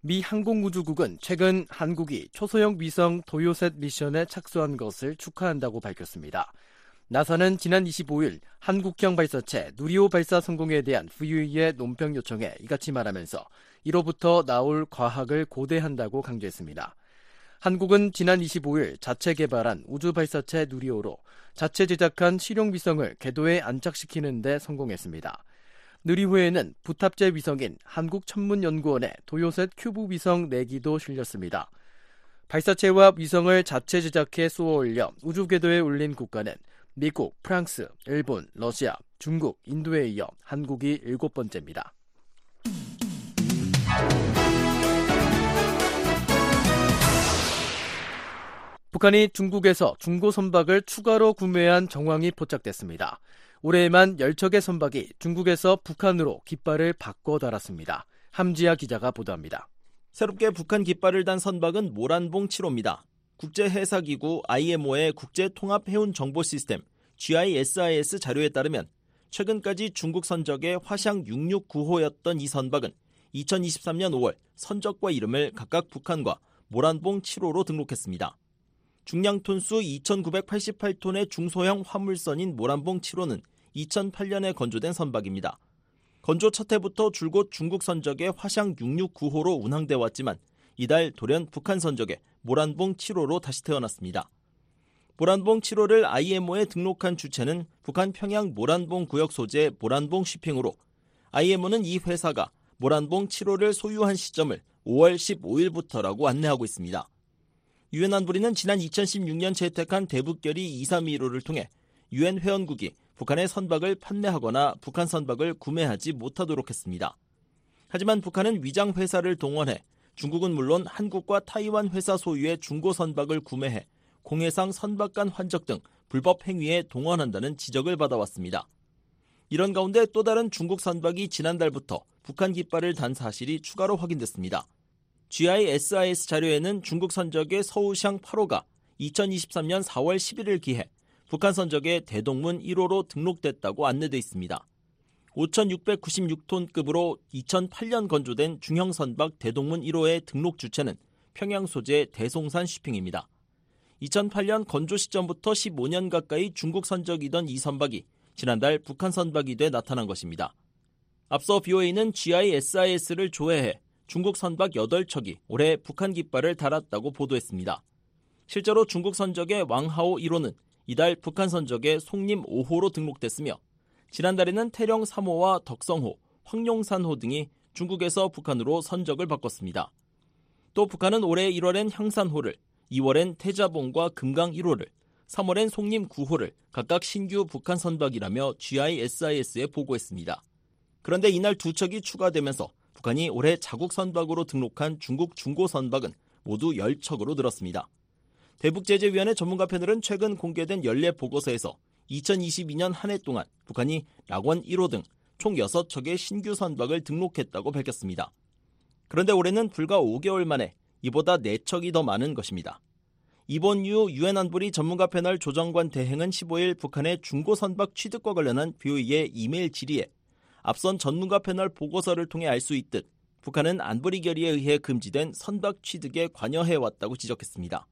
미 항공우주국은 최근 한국이 초소형 위성 도요셋 미션에 착수한 것을 축하한다고 밝혔습니다. 나사는 지난 이십오일 한국형 발사체 누리호 발사 성공에 대한 부유의 논평 요청에 이같이 말하면서 이로부터 나올 과학을 고대한다고 강조했습니다. 한국은 지난 이십오일 자체 개발한 우주발사체 누리호로 자체 제작한 실용위성을 궤도에 안착시키는 데 성공했습니다. 누리호에는 부탑재 위성인 한국천문연구원의 도요셋 큐브 위성 네 기도 실렸습니다. 발사체와 위성을 자체 제작해 쏘아올려 우주궤도에 올린 국가는 미국, 프랑스, 일본, 러시아, 중국, 인도에 이어 한국이 일곱 번째입니다. 북한이 중국에서 중고 선박을 추가로 구매한 정황이 포착됐습니다. 올해에만 열 척의 선박이 중국에서 북한으로 깃발을 바꿔 달았습니다. 함지아 기자가 보도합니다. 새롭게 북한 깃발을 단 선박은 모란봉 칠 호입니다. 국제해사기구 아이엠오의 국제통합해운정보시스템 지아이에스아이에스 자료에 따르면 최근까지 중국 선적의 화샹 육백육십구 호였던 이 선박은 이천이십삼년 오월 선적과 이름을 각각 북한과 모란봉 칠 호로 등록했습니다. 중량 톤수 이천구백팔십팔 톤의 중소형 화물선인 모란봉 칠 호는 이천팔년에 건조된 선박입니다. 건조 첫 해부터 줄곧 중국 선적의 화샹 육백육십구 호로 운항돼 왔지만 이달 돌연 북한 선적의 모란봉 칠 호로 다시 태어났습니다. 모란봉 칠 호를 아이엠오에 등록한 주체는 북한 평양 모란봉 구역 소재 모란봉 쉬핑으로 아이엠오는 이 회사가 모란봉 칠 호를 소유한 시점을 오월 십오일부터라고 안내하고 있습니다. 유엔 안보리는 지난 이천십육년 채택한 대북결의 이백삼십일 호를 통해 유엔 회원국이 북한의 선박을 판매하거나 북한 선박을 구매하지 못하도록 했습니다. 하지만 북한은 위장 회사를 동원해 중국은 물론 한국과 타이완 회사 소유의 중고 선박을 구매해 공해상 선박 간 환적 등 불법 행위에 동원한다는 지적을 받아왔습니다. 이런 가운데 또 다른 중국 선박이 지난달부터 북한 깃발을 단 사실이 추가로 확인됐습니다. 지아이에스아이에스 자료에는 중국 선적의 서우샹 팔 호가 이천이십삼년 사월 십일일 기해 북한 선적의 대동문 일 호로 등록됐다고 안내돼 있습니다. 오천육백구십육 톤급으로 이천팔년 건조된 중형 선박 대동문 일 호의 등록 주체는 평양 소재 대송산 쉬핑입니다. 이천팔년 건조 시점부터 십오년 가까이 중국 선적이던 이 선박이 지난달 북한 선박이 돼 나타난 것입니다. 앞서 브이오에이는 지아이에스아이에스를 조회해 중국 선박 여덟 척이 올해 북한 깃발을 달았다고 보도했습니다. 실제로 중국 선적의 왕하오 일 호는 이달 북한 선적의 송림 오 호로 등록됐으며 지난달에는 태령 삼 호와 덕성호, 황룡산호 등이 중국에서 북한으로 선적을 바꿨습니다. 또 북한은 올해 일월엔 향산호를, 이월엔 태자봉과 금강 일 호를, 삼월엔 송림 구 호를 각각 신규 북한 선박이라며 지아이에스아이에스에 보고했습니다. 그런데 이날 두 척이 추가되면서 북한이 올해 자국 선박으로 등록한 중국 중고 선박은 모두 열 척으로 늘었습니다. 대북제재위원회 전문가 패널은 최근 공개된 연례 보고서에서 이천이십이년 한 해 동안 북한이 락원 일 호 등 총 여섯 척의 신규 선박을 등록했다고 밝혔습니다. 그런데 올해는 불과 오개월 만에 이보다 네 척이 더 많은 것입니다. 이번 유 유엔 안보리 전문가 패널 조정관 대행은 십오일 북한의 중고 선박 취득과 관련한 브이오에이의 이메일 질의에 앞선 전문가 패널 보고서를 통해 알 수 있듯 북한은 안보리 결의에 의해 금지된 선박 취득에 관여해왔다고 지적했습니다.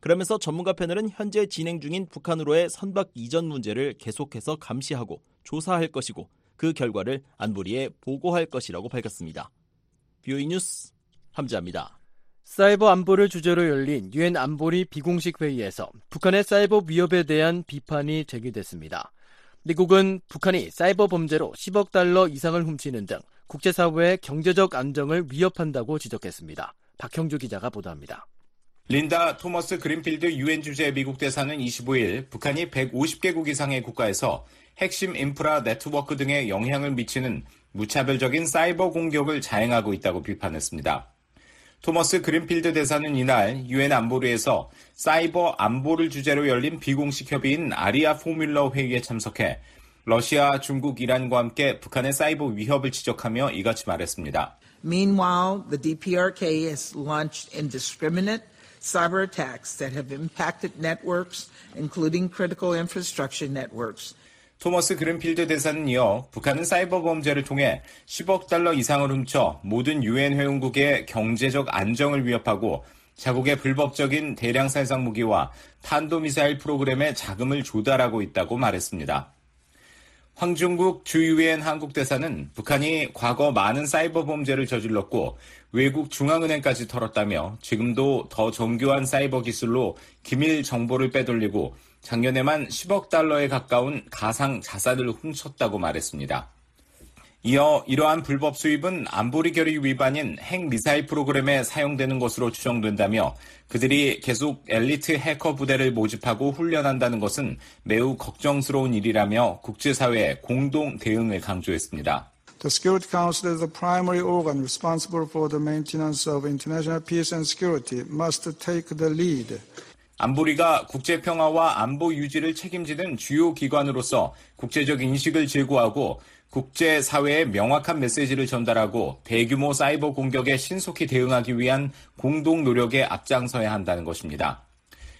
그러면서 전문가 패널은 현재 진행 중인 북한으로의 선박 이전 문제를 계속해서 감시하고 조사할 것이고 그 결과를 안보리에 보고할 것이라고 밝혔습니다. 브이오에이 뉴스 함지아입니다. 사이버 안보를 주제로 열린 유엔 안보리 비공식 회의에서 북한의 사이버 위협에 대한 비판이 제기됐습니다. 미국은 북한이 사이버 범죄로 십억 달러 이상을 훔치는 등 국제사회의 경제적 안정을 위협한다고 지적했습니다. 박형주 기자가 보도합니다. 린다 토머스 그린필드 유엔 주재 미국 대사는 이십오일 북한이 백오십 개국 이상의 국가에서 핵심 인프라 네트워크 등에 영향을 미치는 무차별적인 사이버 공격을 자행하고 있다고 비판했습니다. 토머스 그린필드 대사는 이날 유엔 안보리에서 사이버 안보를 주제로 열린 비공식 협의인 아리아 포뮬러 회의에 참석해 러시아, 중국, 이란과 함께 북한의 사이버 위협을 지적하며 이같이 말했습니다. Meanwhile, the D P R K has launched indiscriminate cyber attacks that have impacted networks, including critical infrastructure networks. 토머스 그린필드 대사는 이어 북한은 사이버 범죄를 통해 십억 달러 이상을 훔쳐 모든 유엔 회원국의 경제적 안정을 위협하고 자국의 불법적인 대량 살상 무기와 탄도미사일 프로그램에 자금을 조달하고 있다고 말했습니다. 황중국 주유엔 한국대사는 북한이 과거 많은 사이버 범죄를 저질렀고 외국 중앙은행까지 털었다며 지금도 더 정교한 사이버 기술로 기밀 정보를 빼돌리고 작년에만 십억 달러에 가까운 가상 자산을 훔쳤다고 말했습니다. 이어 이러한 불법 수입은 안보리 결의 위반인 핵미사일 프로그램에 사용되는 것으로 추정된다며 그들이 계속 엘리트 해커 부대를 모집하고 훈련한다는 것은 매우 걱정스러운 일이라며 국제사회의 공동 대응을 강조했습니다. The Security Council is the primary organ responsible for the maintenance of international peace and security, must take the lead. 안보리가 국제평화와 안보 유지를 책임지는 주요 기관으로서 국제적 인식을 제고하고 국제사회에 명확한 메시지를 전달하고 대규모 사이버 공격에 신속히 대응하기 위한 공동 노력에 앞장서야 한다는 것입니다.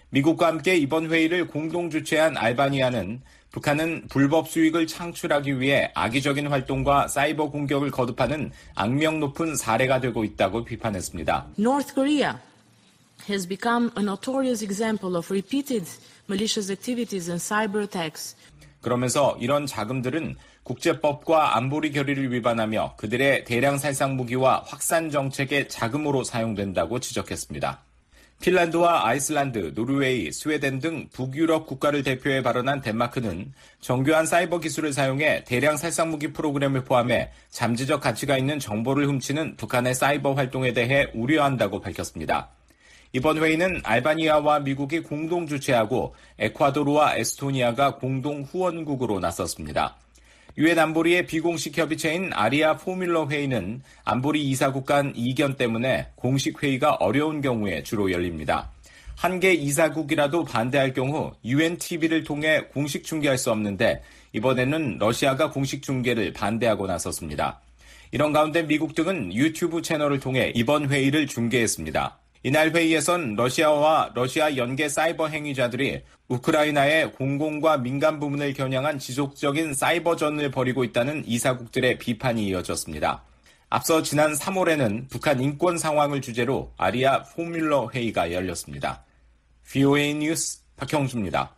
미국과 함께 이번 회의를 공동 주최한 알바니아는 북한은 불법 수익을 창출하기 위해 악의적인 활동과 사이버 공격을 거듭하는 악명 높은 사례가 되고 있다고 비판했습니다. North Korea has become a notorious example of repeated malicious activities and cyber attacks. 그러면서 이런 자금들은 국제법과 안보리 결의를 위반하며 그들의 대량 살상 무기와 확산 정책의 자금으로 사용된다고 지적했습니다. 핀란드와 아이슬란드, 노르웨이, 스웨덴 등 북유럽 국가를 대표해 발언한 덴마크는 정교한 사이버 기술을 사용해 대량 살상 무기 프로그램을 포함해 잠재적 가치가 있는 정보를 훔치는 북한의 사이버 활동에 대해 우려한다고 밝혔습니다. 이번 회의는 알바니아와 미국이 공동 주최하고 에콰도르와 에스토니아가 공동 후원국으로 나섰습니다. 유엔 안보리의 비공식 협의체인 아리아 포뮬러 회의는 안보리 이사국 간 이견 때문에 공식 회의가 어려운 경우에 주로 열립니다. 한 개 이사국이라도 반대할 경우 유엔티비를 통해 공식 중계할 수 없는데 이번에는 러시아가 공식 중계를 반대하고 나섰습니다. 이런 가운데 미국 등은 유튜브 채널을 통해 이번 회의를 중계했습니다. 이날 회의에선 러시아와 러시아 연계 사이버 행위자들이 우크라이나의 공공과 민간 부문을 겨냥한 지속적인 사이버전을 벌이고 있다는 이사국들의 비판이 이어졌습니다. 앞서 지난 삼월에는 북한 인권 상황을 주제로 아리아 포뮬러 회의가 열렸습니다. 브이오에이 뉴스 박형주입니다.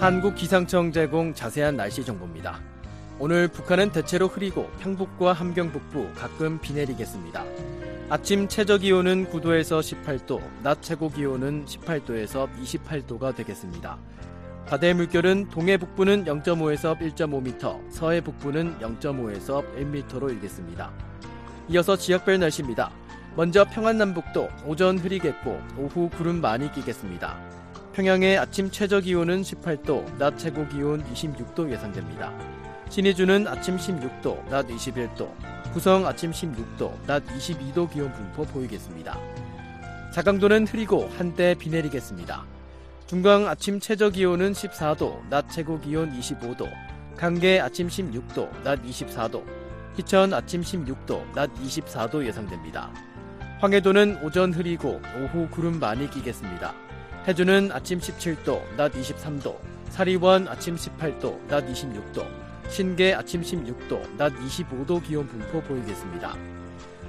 한국기상청 제공 자세한 날씨 정보입니다. 오늘 북한은 대체로 흐리고 평북과 함경북부 가끔 비 내리겠습니다. 아침 최저기온은 구 도에서 십팔 도, 낮 최고기온은 십팔 도에서 이십팔 도가 되겠습니다. 바다의 물결은 동해 북부는 영 점 오에서 일 점 오 미터, 서해 북부는 영 점 오에서 일 미터로 일겠습니다. 이어서 지역별 날씨입니다. 먼저 평안남북도 오전 흐리겠고 오후 구름 많이 끼겠습니다. 평양의 아침 최저기온은 십팔 도, 낮 최고기온 이십육 도 예상됩니다. 신의주는 아침 십육 도, 낮 이십일 도, 구성 아침 십육 도, 낮 이십이 도 기온 분포 보이겠습니다. 자강도는 흐리고 한때 비 내리겠습니다. 중강 아침 최저기온은 십사 도, 낮 최고기온 이십오 도, 강계 아침 십육 도, 낮 이십사 도, 희천 아침 십육 도, 낮 이십사 도 예상됩니다. 황해도는 오전 흐리고 오후 구름 많이 끼겠습니다. 해주는 아침 십칠 도, 낮 이십삼 도, 사리원 아침 십팔 도, 낮 이십육 도, 신계 아침 십육 도, 낮 이십오 도 기온 분포 보이겠습니다.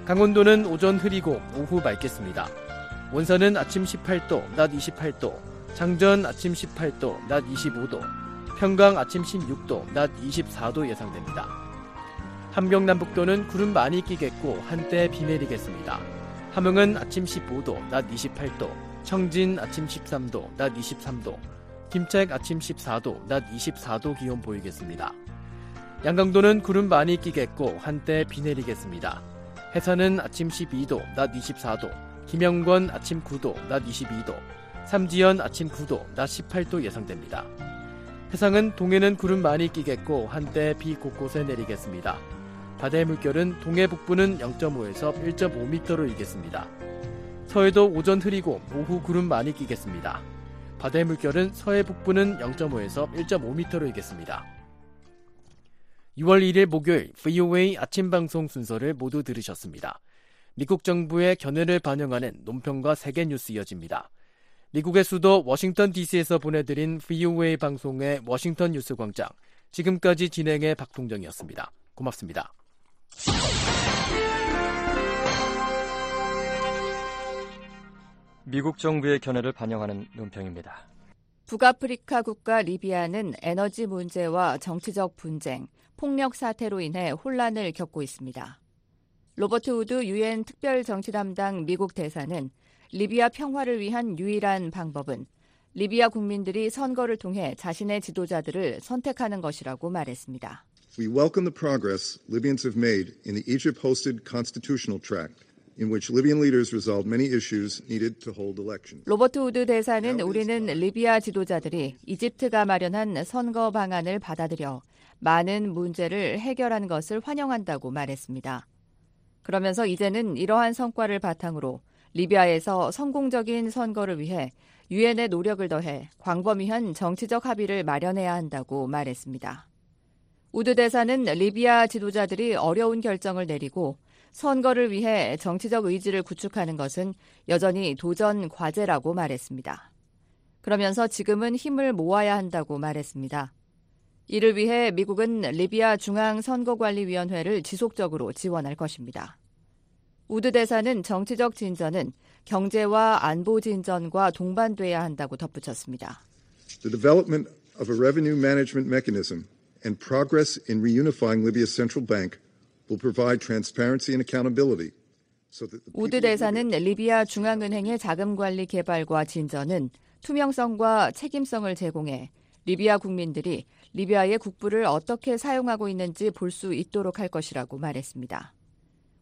강원도는 오전 흐리고 오후 맑겠습니다. 원산은 아침 십팔 도, 낮 이십팔 도, 장전 아침 십팔 도, 낮 이십오 도, 평강 아침 십육 도, 낮 이십사 도 예상됩니다. 함경남북도는 구름 많이 끼겠고 한때 비 내리겠습니다. 함흥은 아침 십오 도, 낮 이십팔 도, 청진 아침 십삼 도, 낮 이십삼 도, 김책 아침 십사 도, 낮 이십사 도 기온 보이겠습니다. 양강도는 구름 많이 끼겠고 한때 비 내리겠습니다. 해산은 아침 십이 도, 낮 이십사 도, 김영권 아침 구 도, 낮 이십이 도, 삼지연 아침 구 도, 낮 십팔 도 예상됩니다. 해상은 동해는 구름 많이 끼겠고 한때 비 곳곳에 내리겠습니다. 바다의 물결은 동해 북부는 영 점 오에서 일 점 오 미터로 이겠습니다. 서해도 오전 흐리고 오후 구름 많이 끼겠습니다. 바다의 물결은 서해 북부는 영점오에서 일점오 미터로 이겠습니다. 유월 일일 목요일 브이오에이 아침 방송 순서를 모두 들으셨습니다. 미국 정부의 견해를 반영하는 논평과 세계 뉴스 이어집니다. 미국의 수도 워싱턴 디씨에서 보내드린 브이오에이 방송의 워싱턴 뉴스 광장. 지금까지 진행의 박동정이었습니다. 고맙습니다. 미국 정부의 견해를 반영하는 논평입니다. 북아프리카 국가 리비아는 에너지 문제와 정치적 분쟁, 폭력 사태로 인해 혼란을 겪고 있습니다. 로버트 우드 유엔 특별정치담당 미국 대사는 리비아 평화를 위한 유일한 방법은 리비아 국민들이 선거를 통해 자신의 지도자들을 선택하는 것이라고 말했습니다. We welcome the progress Libyans have made in the Egypt-hosted constitutional track. In which Libyan leaders resolved many issues needed to hold elections. 로버트 우드 대사는 우리는 리비아 지도자들이 이집트가 마련한 선거 방안을 받아들여 많은 문제를 해결한 것을 환영한다고 말했습니다. 그러면서 이제는 이러한 성과를 바탕으로 리비아에서 성공적인 선거를 위해 유엔의 노력을 더해 광범위한 정치적 합의를 마련해야 한다고 말했습니다. 우드 대사는 리비아 지도자들이 어려운 결정을 내리고 선거를 위해 정치적 의지를 구축하는 것은 여전히 도전 과제라고 말했습니다. 그러면서 지금은 힘을 모아야 한다고 말했습니다. 이를 위해 미국은 리비아 중앙선거관리위원회를 지속적으로 지원할 것입니다. 우드 대사는 정치적 진전은 경제와 안보 진전과 동반돼야 한다고 덧붙였습니다. The development of a revenue management mechanism and progress in reunifying Libya's central bank 우드 대사는 리비아 중앙은행의 자금관리 개발과 진전은 투명성과 책임성을 제공해 리비아 국민들이 리비아의 국부를 어떻게 사용하고 있는지 볼 수 있도록 할 것이라고 말했습니다.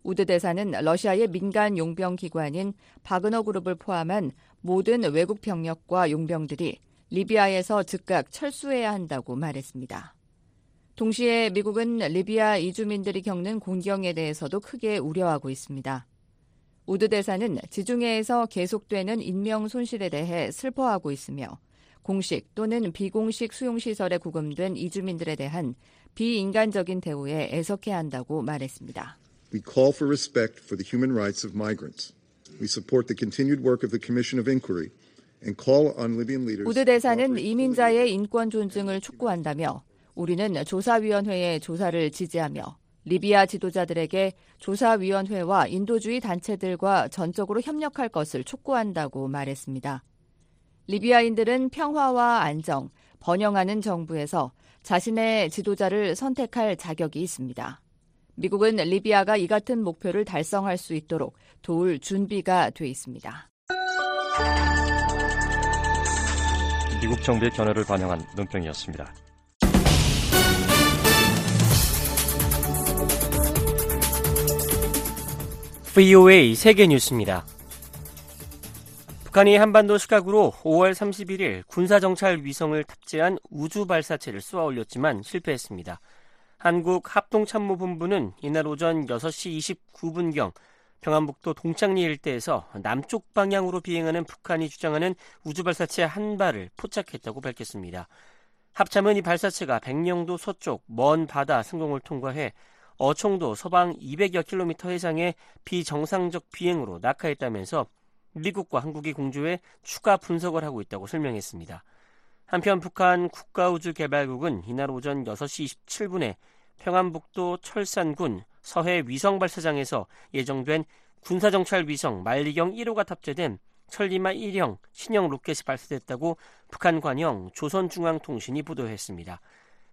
우드 대사는 러시아의 민간 용병기관인 바그너 그룹을 포함한 모든 외국 병력과 용병들이 리비아에서 즉각 철수해야 한다고 말했습니다. 동시에 미국은 리비아 이주민들이 겪는 곤경에 대해서도 크게 우려하고 있습니다. 우드 대사는 지중해에서 계속되는 인명 손실에 대해 슬퍼하고 있으며 공식 또는 비공식 수용시설에 구금된 이주민들에 대한 비인간적인 대우에 애석해야 한다고 말했습니다. We call for respect for the human rights of migrants. We support the continued work of the Commission of Inquiry and call on Libyan leaders. 우드 대사는 이민자의 인권 존중을 촉구한다며 우리는 조사위원회의 조사를 지지하며 리비아 지도자들에게 조사위원회와 인도주의 단체들과 전적으로 협력할 것을 촉구한다고 말했습니다. 리비아인들은 평화와 안정, 번영하는 정부에서 자신의 지도자를 선택할 자격이 있습니다. 미국은 리비아가 이 같은 목표를 달성할 수 있도록 도울 준비가 돼 있습니다. 미국 정부의 견해를 반영한 논평이었습니다. 브이오에이 세계 뉴스입니다. 북한이 한반도 시각으로 오월 삼십일일 군사정찰 위성을 탑재한 우주 발사체를 쏘아 올렸지만 실패했습니다. 한국 합동참모본부는 이날 오전 여섯시 이십구분경 평안북도 동창리 일대에서 남쪽 방향으로 비행하는 북한이 주장하는 우주 발사체 한 발을 포착했다고 밝혔습니다. 합참은 이 발사체가 백령도 서쪽 먼 바다 상공을 통과해 어청도 서방 이백여 킬로미터 해상의 비정상적 비행으로 낙하했다면서 미국과 한국이 공조해 추가 분석을 하고 있다고 설명했습니다. 한편 북한 국가우주개발국은 이날 오전 여섯시 이십칠분에 평안북도 철산군 서해 위성발사장에서 예정된 군사정찰위성 만리경 일호가 탑재된 천리마 일형 신형 로켓이 발사됐다고 북한 관영 조선중앙통신이 보도했습니다.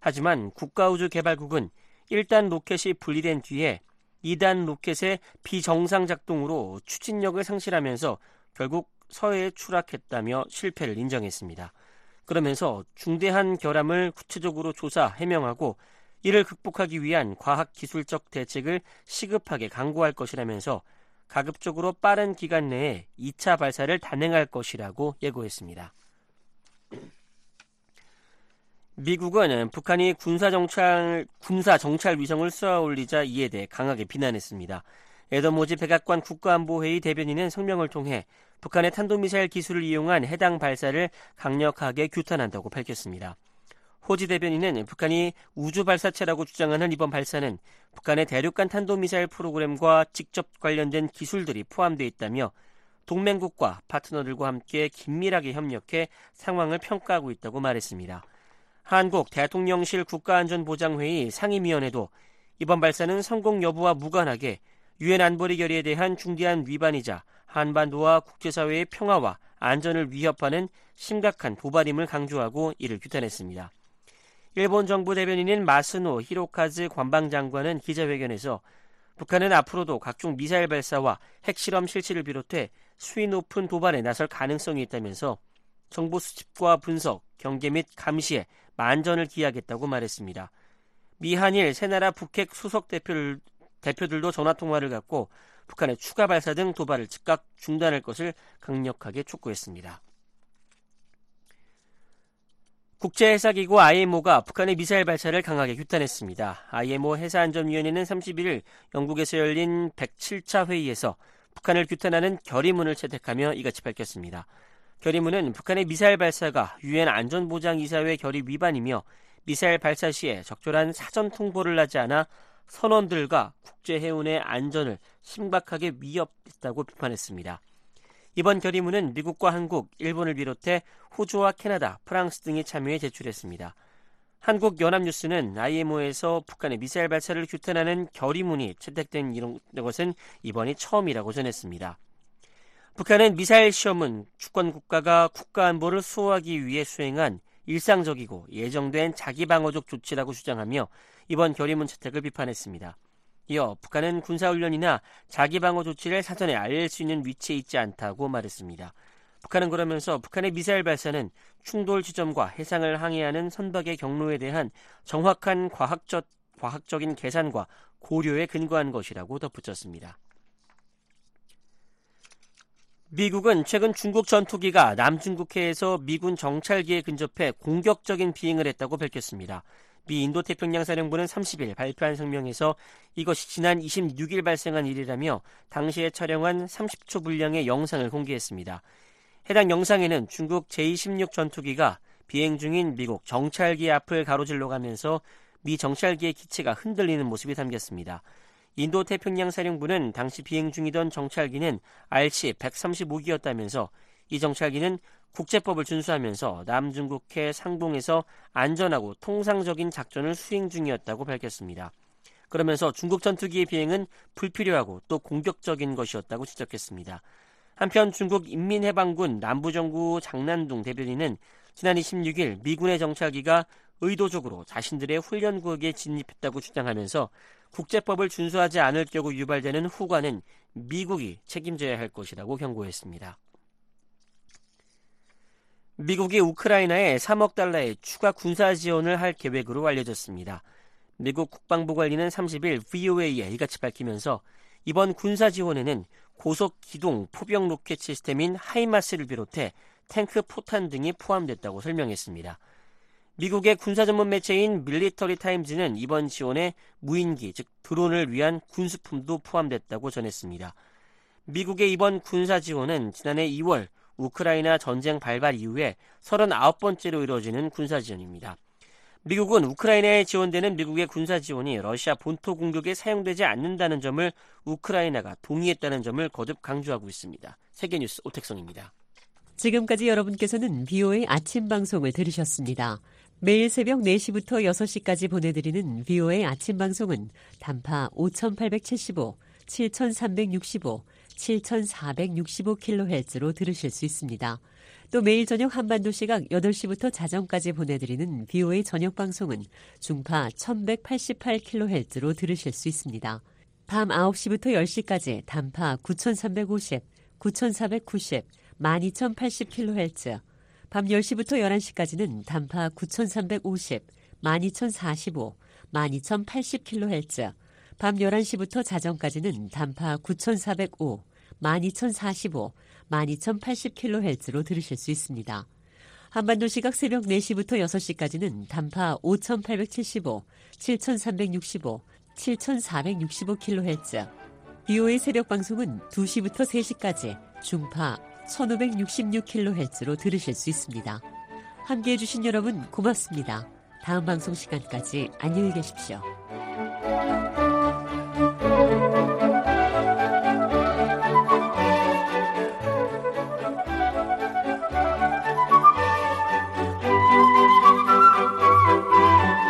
하지만 국가우주개발국은 일단 로켓이 분리된 뒤에 이단 로켓의 비정상 작동으로 추진력을 상실하면서 결국 서해에 추락했다며 실패를 인정했습니다. 그러면서 중대한 결함을 구체적으로 조사, 해명하고 이를 극복하기 위한 과학기술적 대책을 시급하게 강구할 것이라면서 가급적으로 빠른 기간 내에 이차 발사를 단행할 것이라고 예고했습니다. 미국은 북한이 군사정찰, 군사정찰 위성을 쏘아올리자 이에 대해 강하게 비난했습니다. 애덤 호지 백악관 국가안보회의 대변인은 성명을 통해 북한의 탄도미사일 기술을 이용한 해당 발사를 강력하게 규탄한다고 밝혔습니다. 호지 대변인은 북한이 우주 발사체라고 주장하는 이번 발사는 북한의 대륙간 탄도미사일 프로그램과 직접 관련된 기술들이 포함되어 있다며 동맹국과 파트너들과 함께 긴밀하게 협력해 상황을 평가하고 있다고 말했습니다. 한국 대통령실 국가안전보장회의 상임위원회도 이번 발사는 성공 여부와 무관하게 유엔 안보리 결의에 대한 중대한 위반이자 한반도와 국제사회의 평화와 안전을 위협하는 심각한 도발임을 강조하고 이를 규탄했습니다. 일본 정부 대변인인 마스노 히로카즈 관방장관은 기자회견에서 북한은 앞으로도 각종 미사일 발사와 핵실험 실시를 비롯해 수위 높은 도발에 나설 가능성이 있다면서 정보 수집과 분석, 경계 및 감시에 만전을 기하겠다고 말했습니다. 미한일 세 나라 북핵 수석 대표를 대표들도 전화통화를 갖고 북한의 추가 발사 등 도발을 즉각 중단할 것을 강력하게 촉구했습니다. 국제해사기구 아이엠오가 북한의 미사일 발사를 강하게 규탄했습니다. 아이엠오 해사안전위원회는 삼십일일 영국에서 열린 백칠 차 회의에서 북한을 규탄하는 결의문을 채택하며 이같이 밝혔습니다. 결의문은 북한의 미사일 발사가 유엔 안전보장이사회 결의 위반이며 미사일 발사 시에 적절한 사전 통보를 하지 않아 선원들과 국제해운의 안전을 심각하게 위협했다고 비판했습니다. 이번 결의문은 미국과 한국, 일본을 비롯해 호주와 캐나다, 프랑스 등이 참여해 제출했습니다. 한국연합뉴스는 아이엠오에서 북한의 미사일 발사를 규탄하는 결의문이 채택된 이런 것은 이번이 처음이라고 전했습니다. 북한은 미사일 시험은 주권국가가 국가안보를 수호하기 위해 수행한 일상적이고 예정된 자기방어적 조치라고 주장하며 이번 결의문 채택을 비판했습니다. 이어 북한은 군사훈련이나 자기방어 조치를 사전에 알릴 수 있는 위치에 있지 않다고 말했습니다. 북한은 그러면서 북한의 미사일 발사는 충돌 지점과 해상을 항해하는 선박의 경로에 대한 정확한 과학적, 과학적인 계산과 고려에 근거한 것이라고 덧붙였습니다. 미국은 최근 중국 전투기가 남중국해에서 미군 정찰기에 근접해 공격적인 비행을 했다고 밝혔습니다. 미 인도태평양사령부는 삼십일 발표한 성명에서 이것이 지난 이십육일 발생한 일이라며 당시에 촬영한 삼십 초 분량의 영상을 공개했습니다. 해당 영상에는 중국 제이십육 전투기가 비행 중인 미국 정찰기 앞을 가로질러 가면서 미 정찰기의 기체가 흔들리는 모습이 담겼습니다. 인도태평양사령부는 당시 비행 중이던 정찰기는 알씨 백삼십오기였다면서 이 정찰기는 국제법을 준수하면서 남중국해 상공에서 안전하고 통상적인 작전을 수행 중이었다고 밝혔습니다. 그러면서 중국 전투기의 비행은 불필요하고 또 공격적인 것이었다고 지적했습니다. 한편 중국 인민해방군 남부정부 장난둥 대변인은 지난 이십육일 미군의 정찰기가 의도적으로 자신들의 훈련구역에 진입했다고 주장하면서 국제법을 준수하지 않을 경우 유발되는 후과는 미국이 책임져야 할 것이라고 경고했습니다. 미국이 우크라이나에 삼억 달러의 추가 군사 지원을 할 계획으로 알려졌습니다. 미국 국방부 관리는 삼십일 브이오에이에 이같이 밝히면서 이번 군사 지원에는 고속 기동 포병 로켓 시스템인 하이마스를 비롯해 탱크 포탄 등이 포함됐다고 설명했습니다. 미국의 군사 전문 매체인 밀리터리 타임즈는 이번 지원에 무인기, 즉 드론을 위한 군수품도 포함됐다고 전했습니다. 미국의 이번 군사 지원은 지난해 이월 우크라이나 전쟁 발발 이후에 서른아홉 번째로 이루어지는 군사 지원입니다. 미국은 우크라이나에 지원되는 미국의 군사 지원이 러시아 본토 공격에 사용되지 않는다는 점을 우크라이나가 동의했다는 점을 거듭 강조하고 있습니다. 세계뉴스 오택성입니다. 지금까지 여러분께서는 브이오에이 아침 방송을 들으셨습니다. 매일 새벽 네 시부터 여섯 시까지 보내드리는 브이오에이 아침 방송은 단파 오천팔백칠십오, 칠천삼백육십오, 칠천사백육십오 킬로헤르츠로 들으실 수 있습니다. 또 매일 저녁 한반도 시각 여덟 시부터 자정까지 보내드리는 브이오에이 저녁 방송은 중파 천백팔십팔 킬로헤르츠로 들으실 수 있습니다. 밤 아홉 시부터 열 시까지 단파 구천삼백오십, 구천사백구십, 만 이천팔십 킬로헤르츠, 밤 열 시부터 열한 시까지는 단파 구천삼백오십, 만 이천사십오, 만 이천팔십 킬로헤르츠, 밤 열한 시부터 자정까지는 단파 구천사백오, 만 이천사십오, 만 이천팔십 킬로헤르츠로 들으실 수 있습니다. 한반도 시각 새벽 네 시부터 여섯 시까지는 단파 오천팔백칠십오, 칠천삼백육십오, 칠천사백육십오 킬로헤르츠, 브이오에이 새벽 방송은 두 시부터 세 시까지 중파 천오백육십육 킬로헤르츠로 들으실 수 있습니다. 함께해 주신 여러분 고맙습니다. 다음 방송 시간까지 안녕히 계십시오.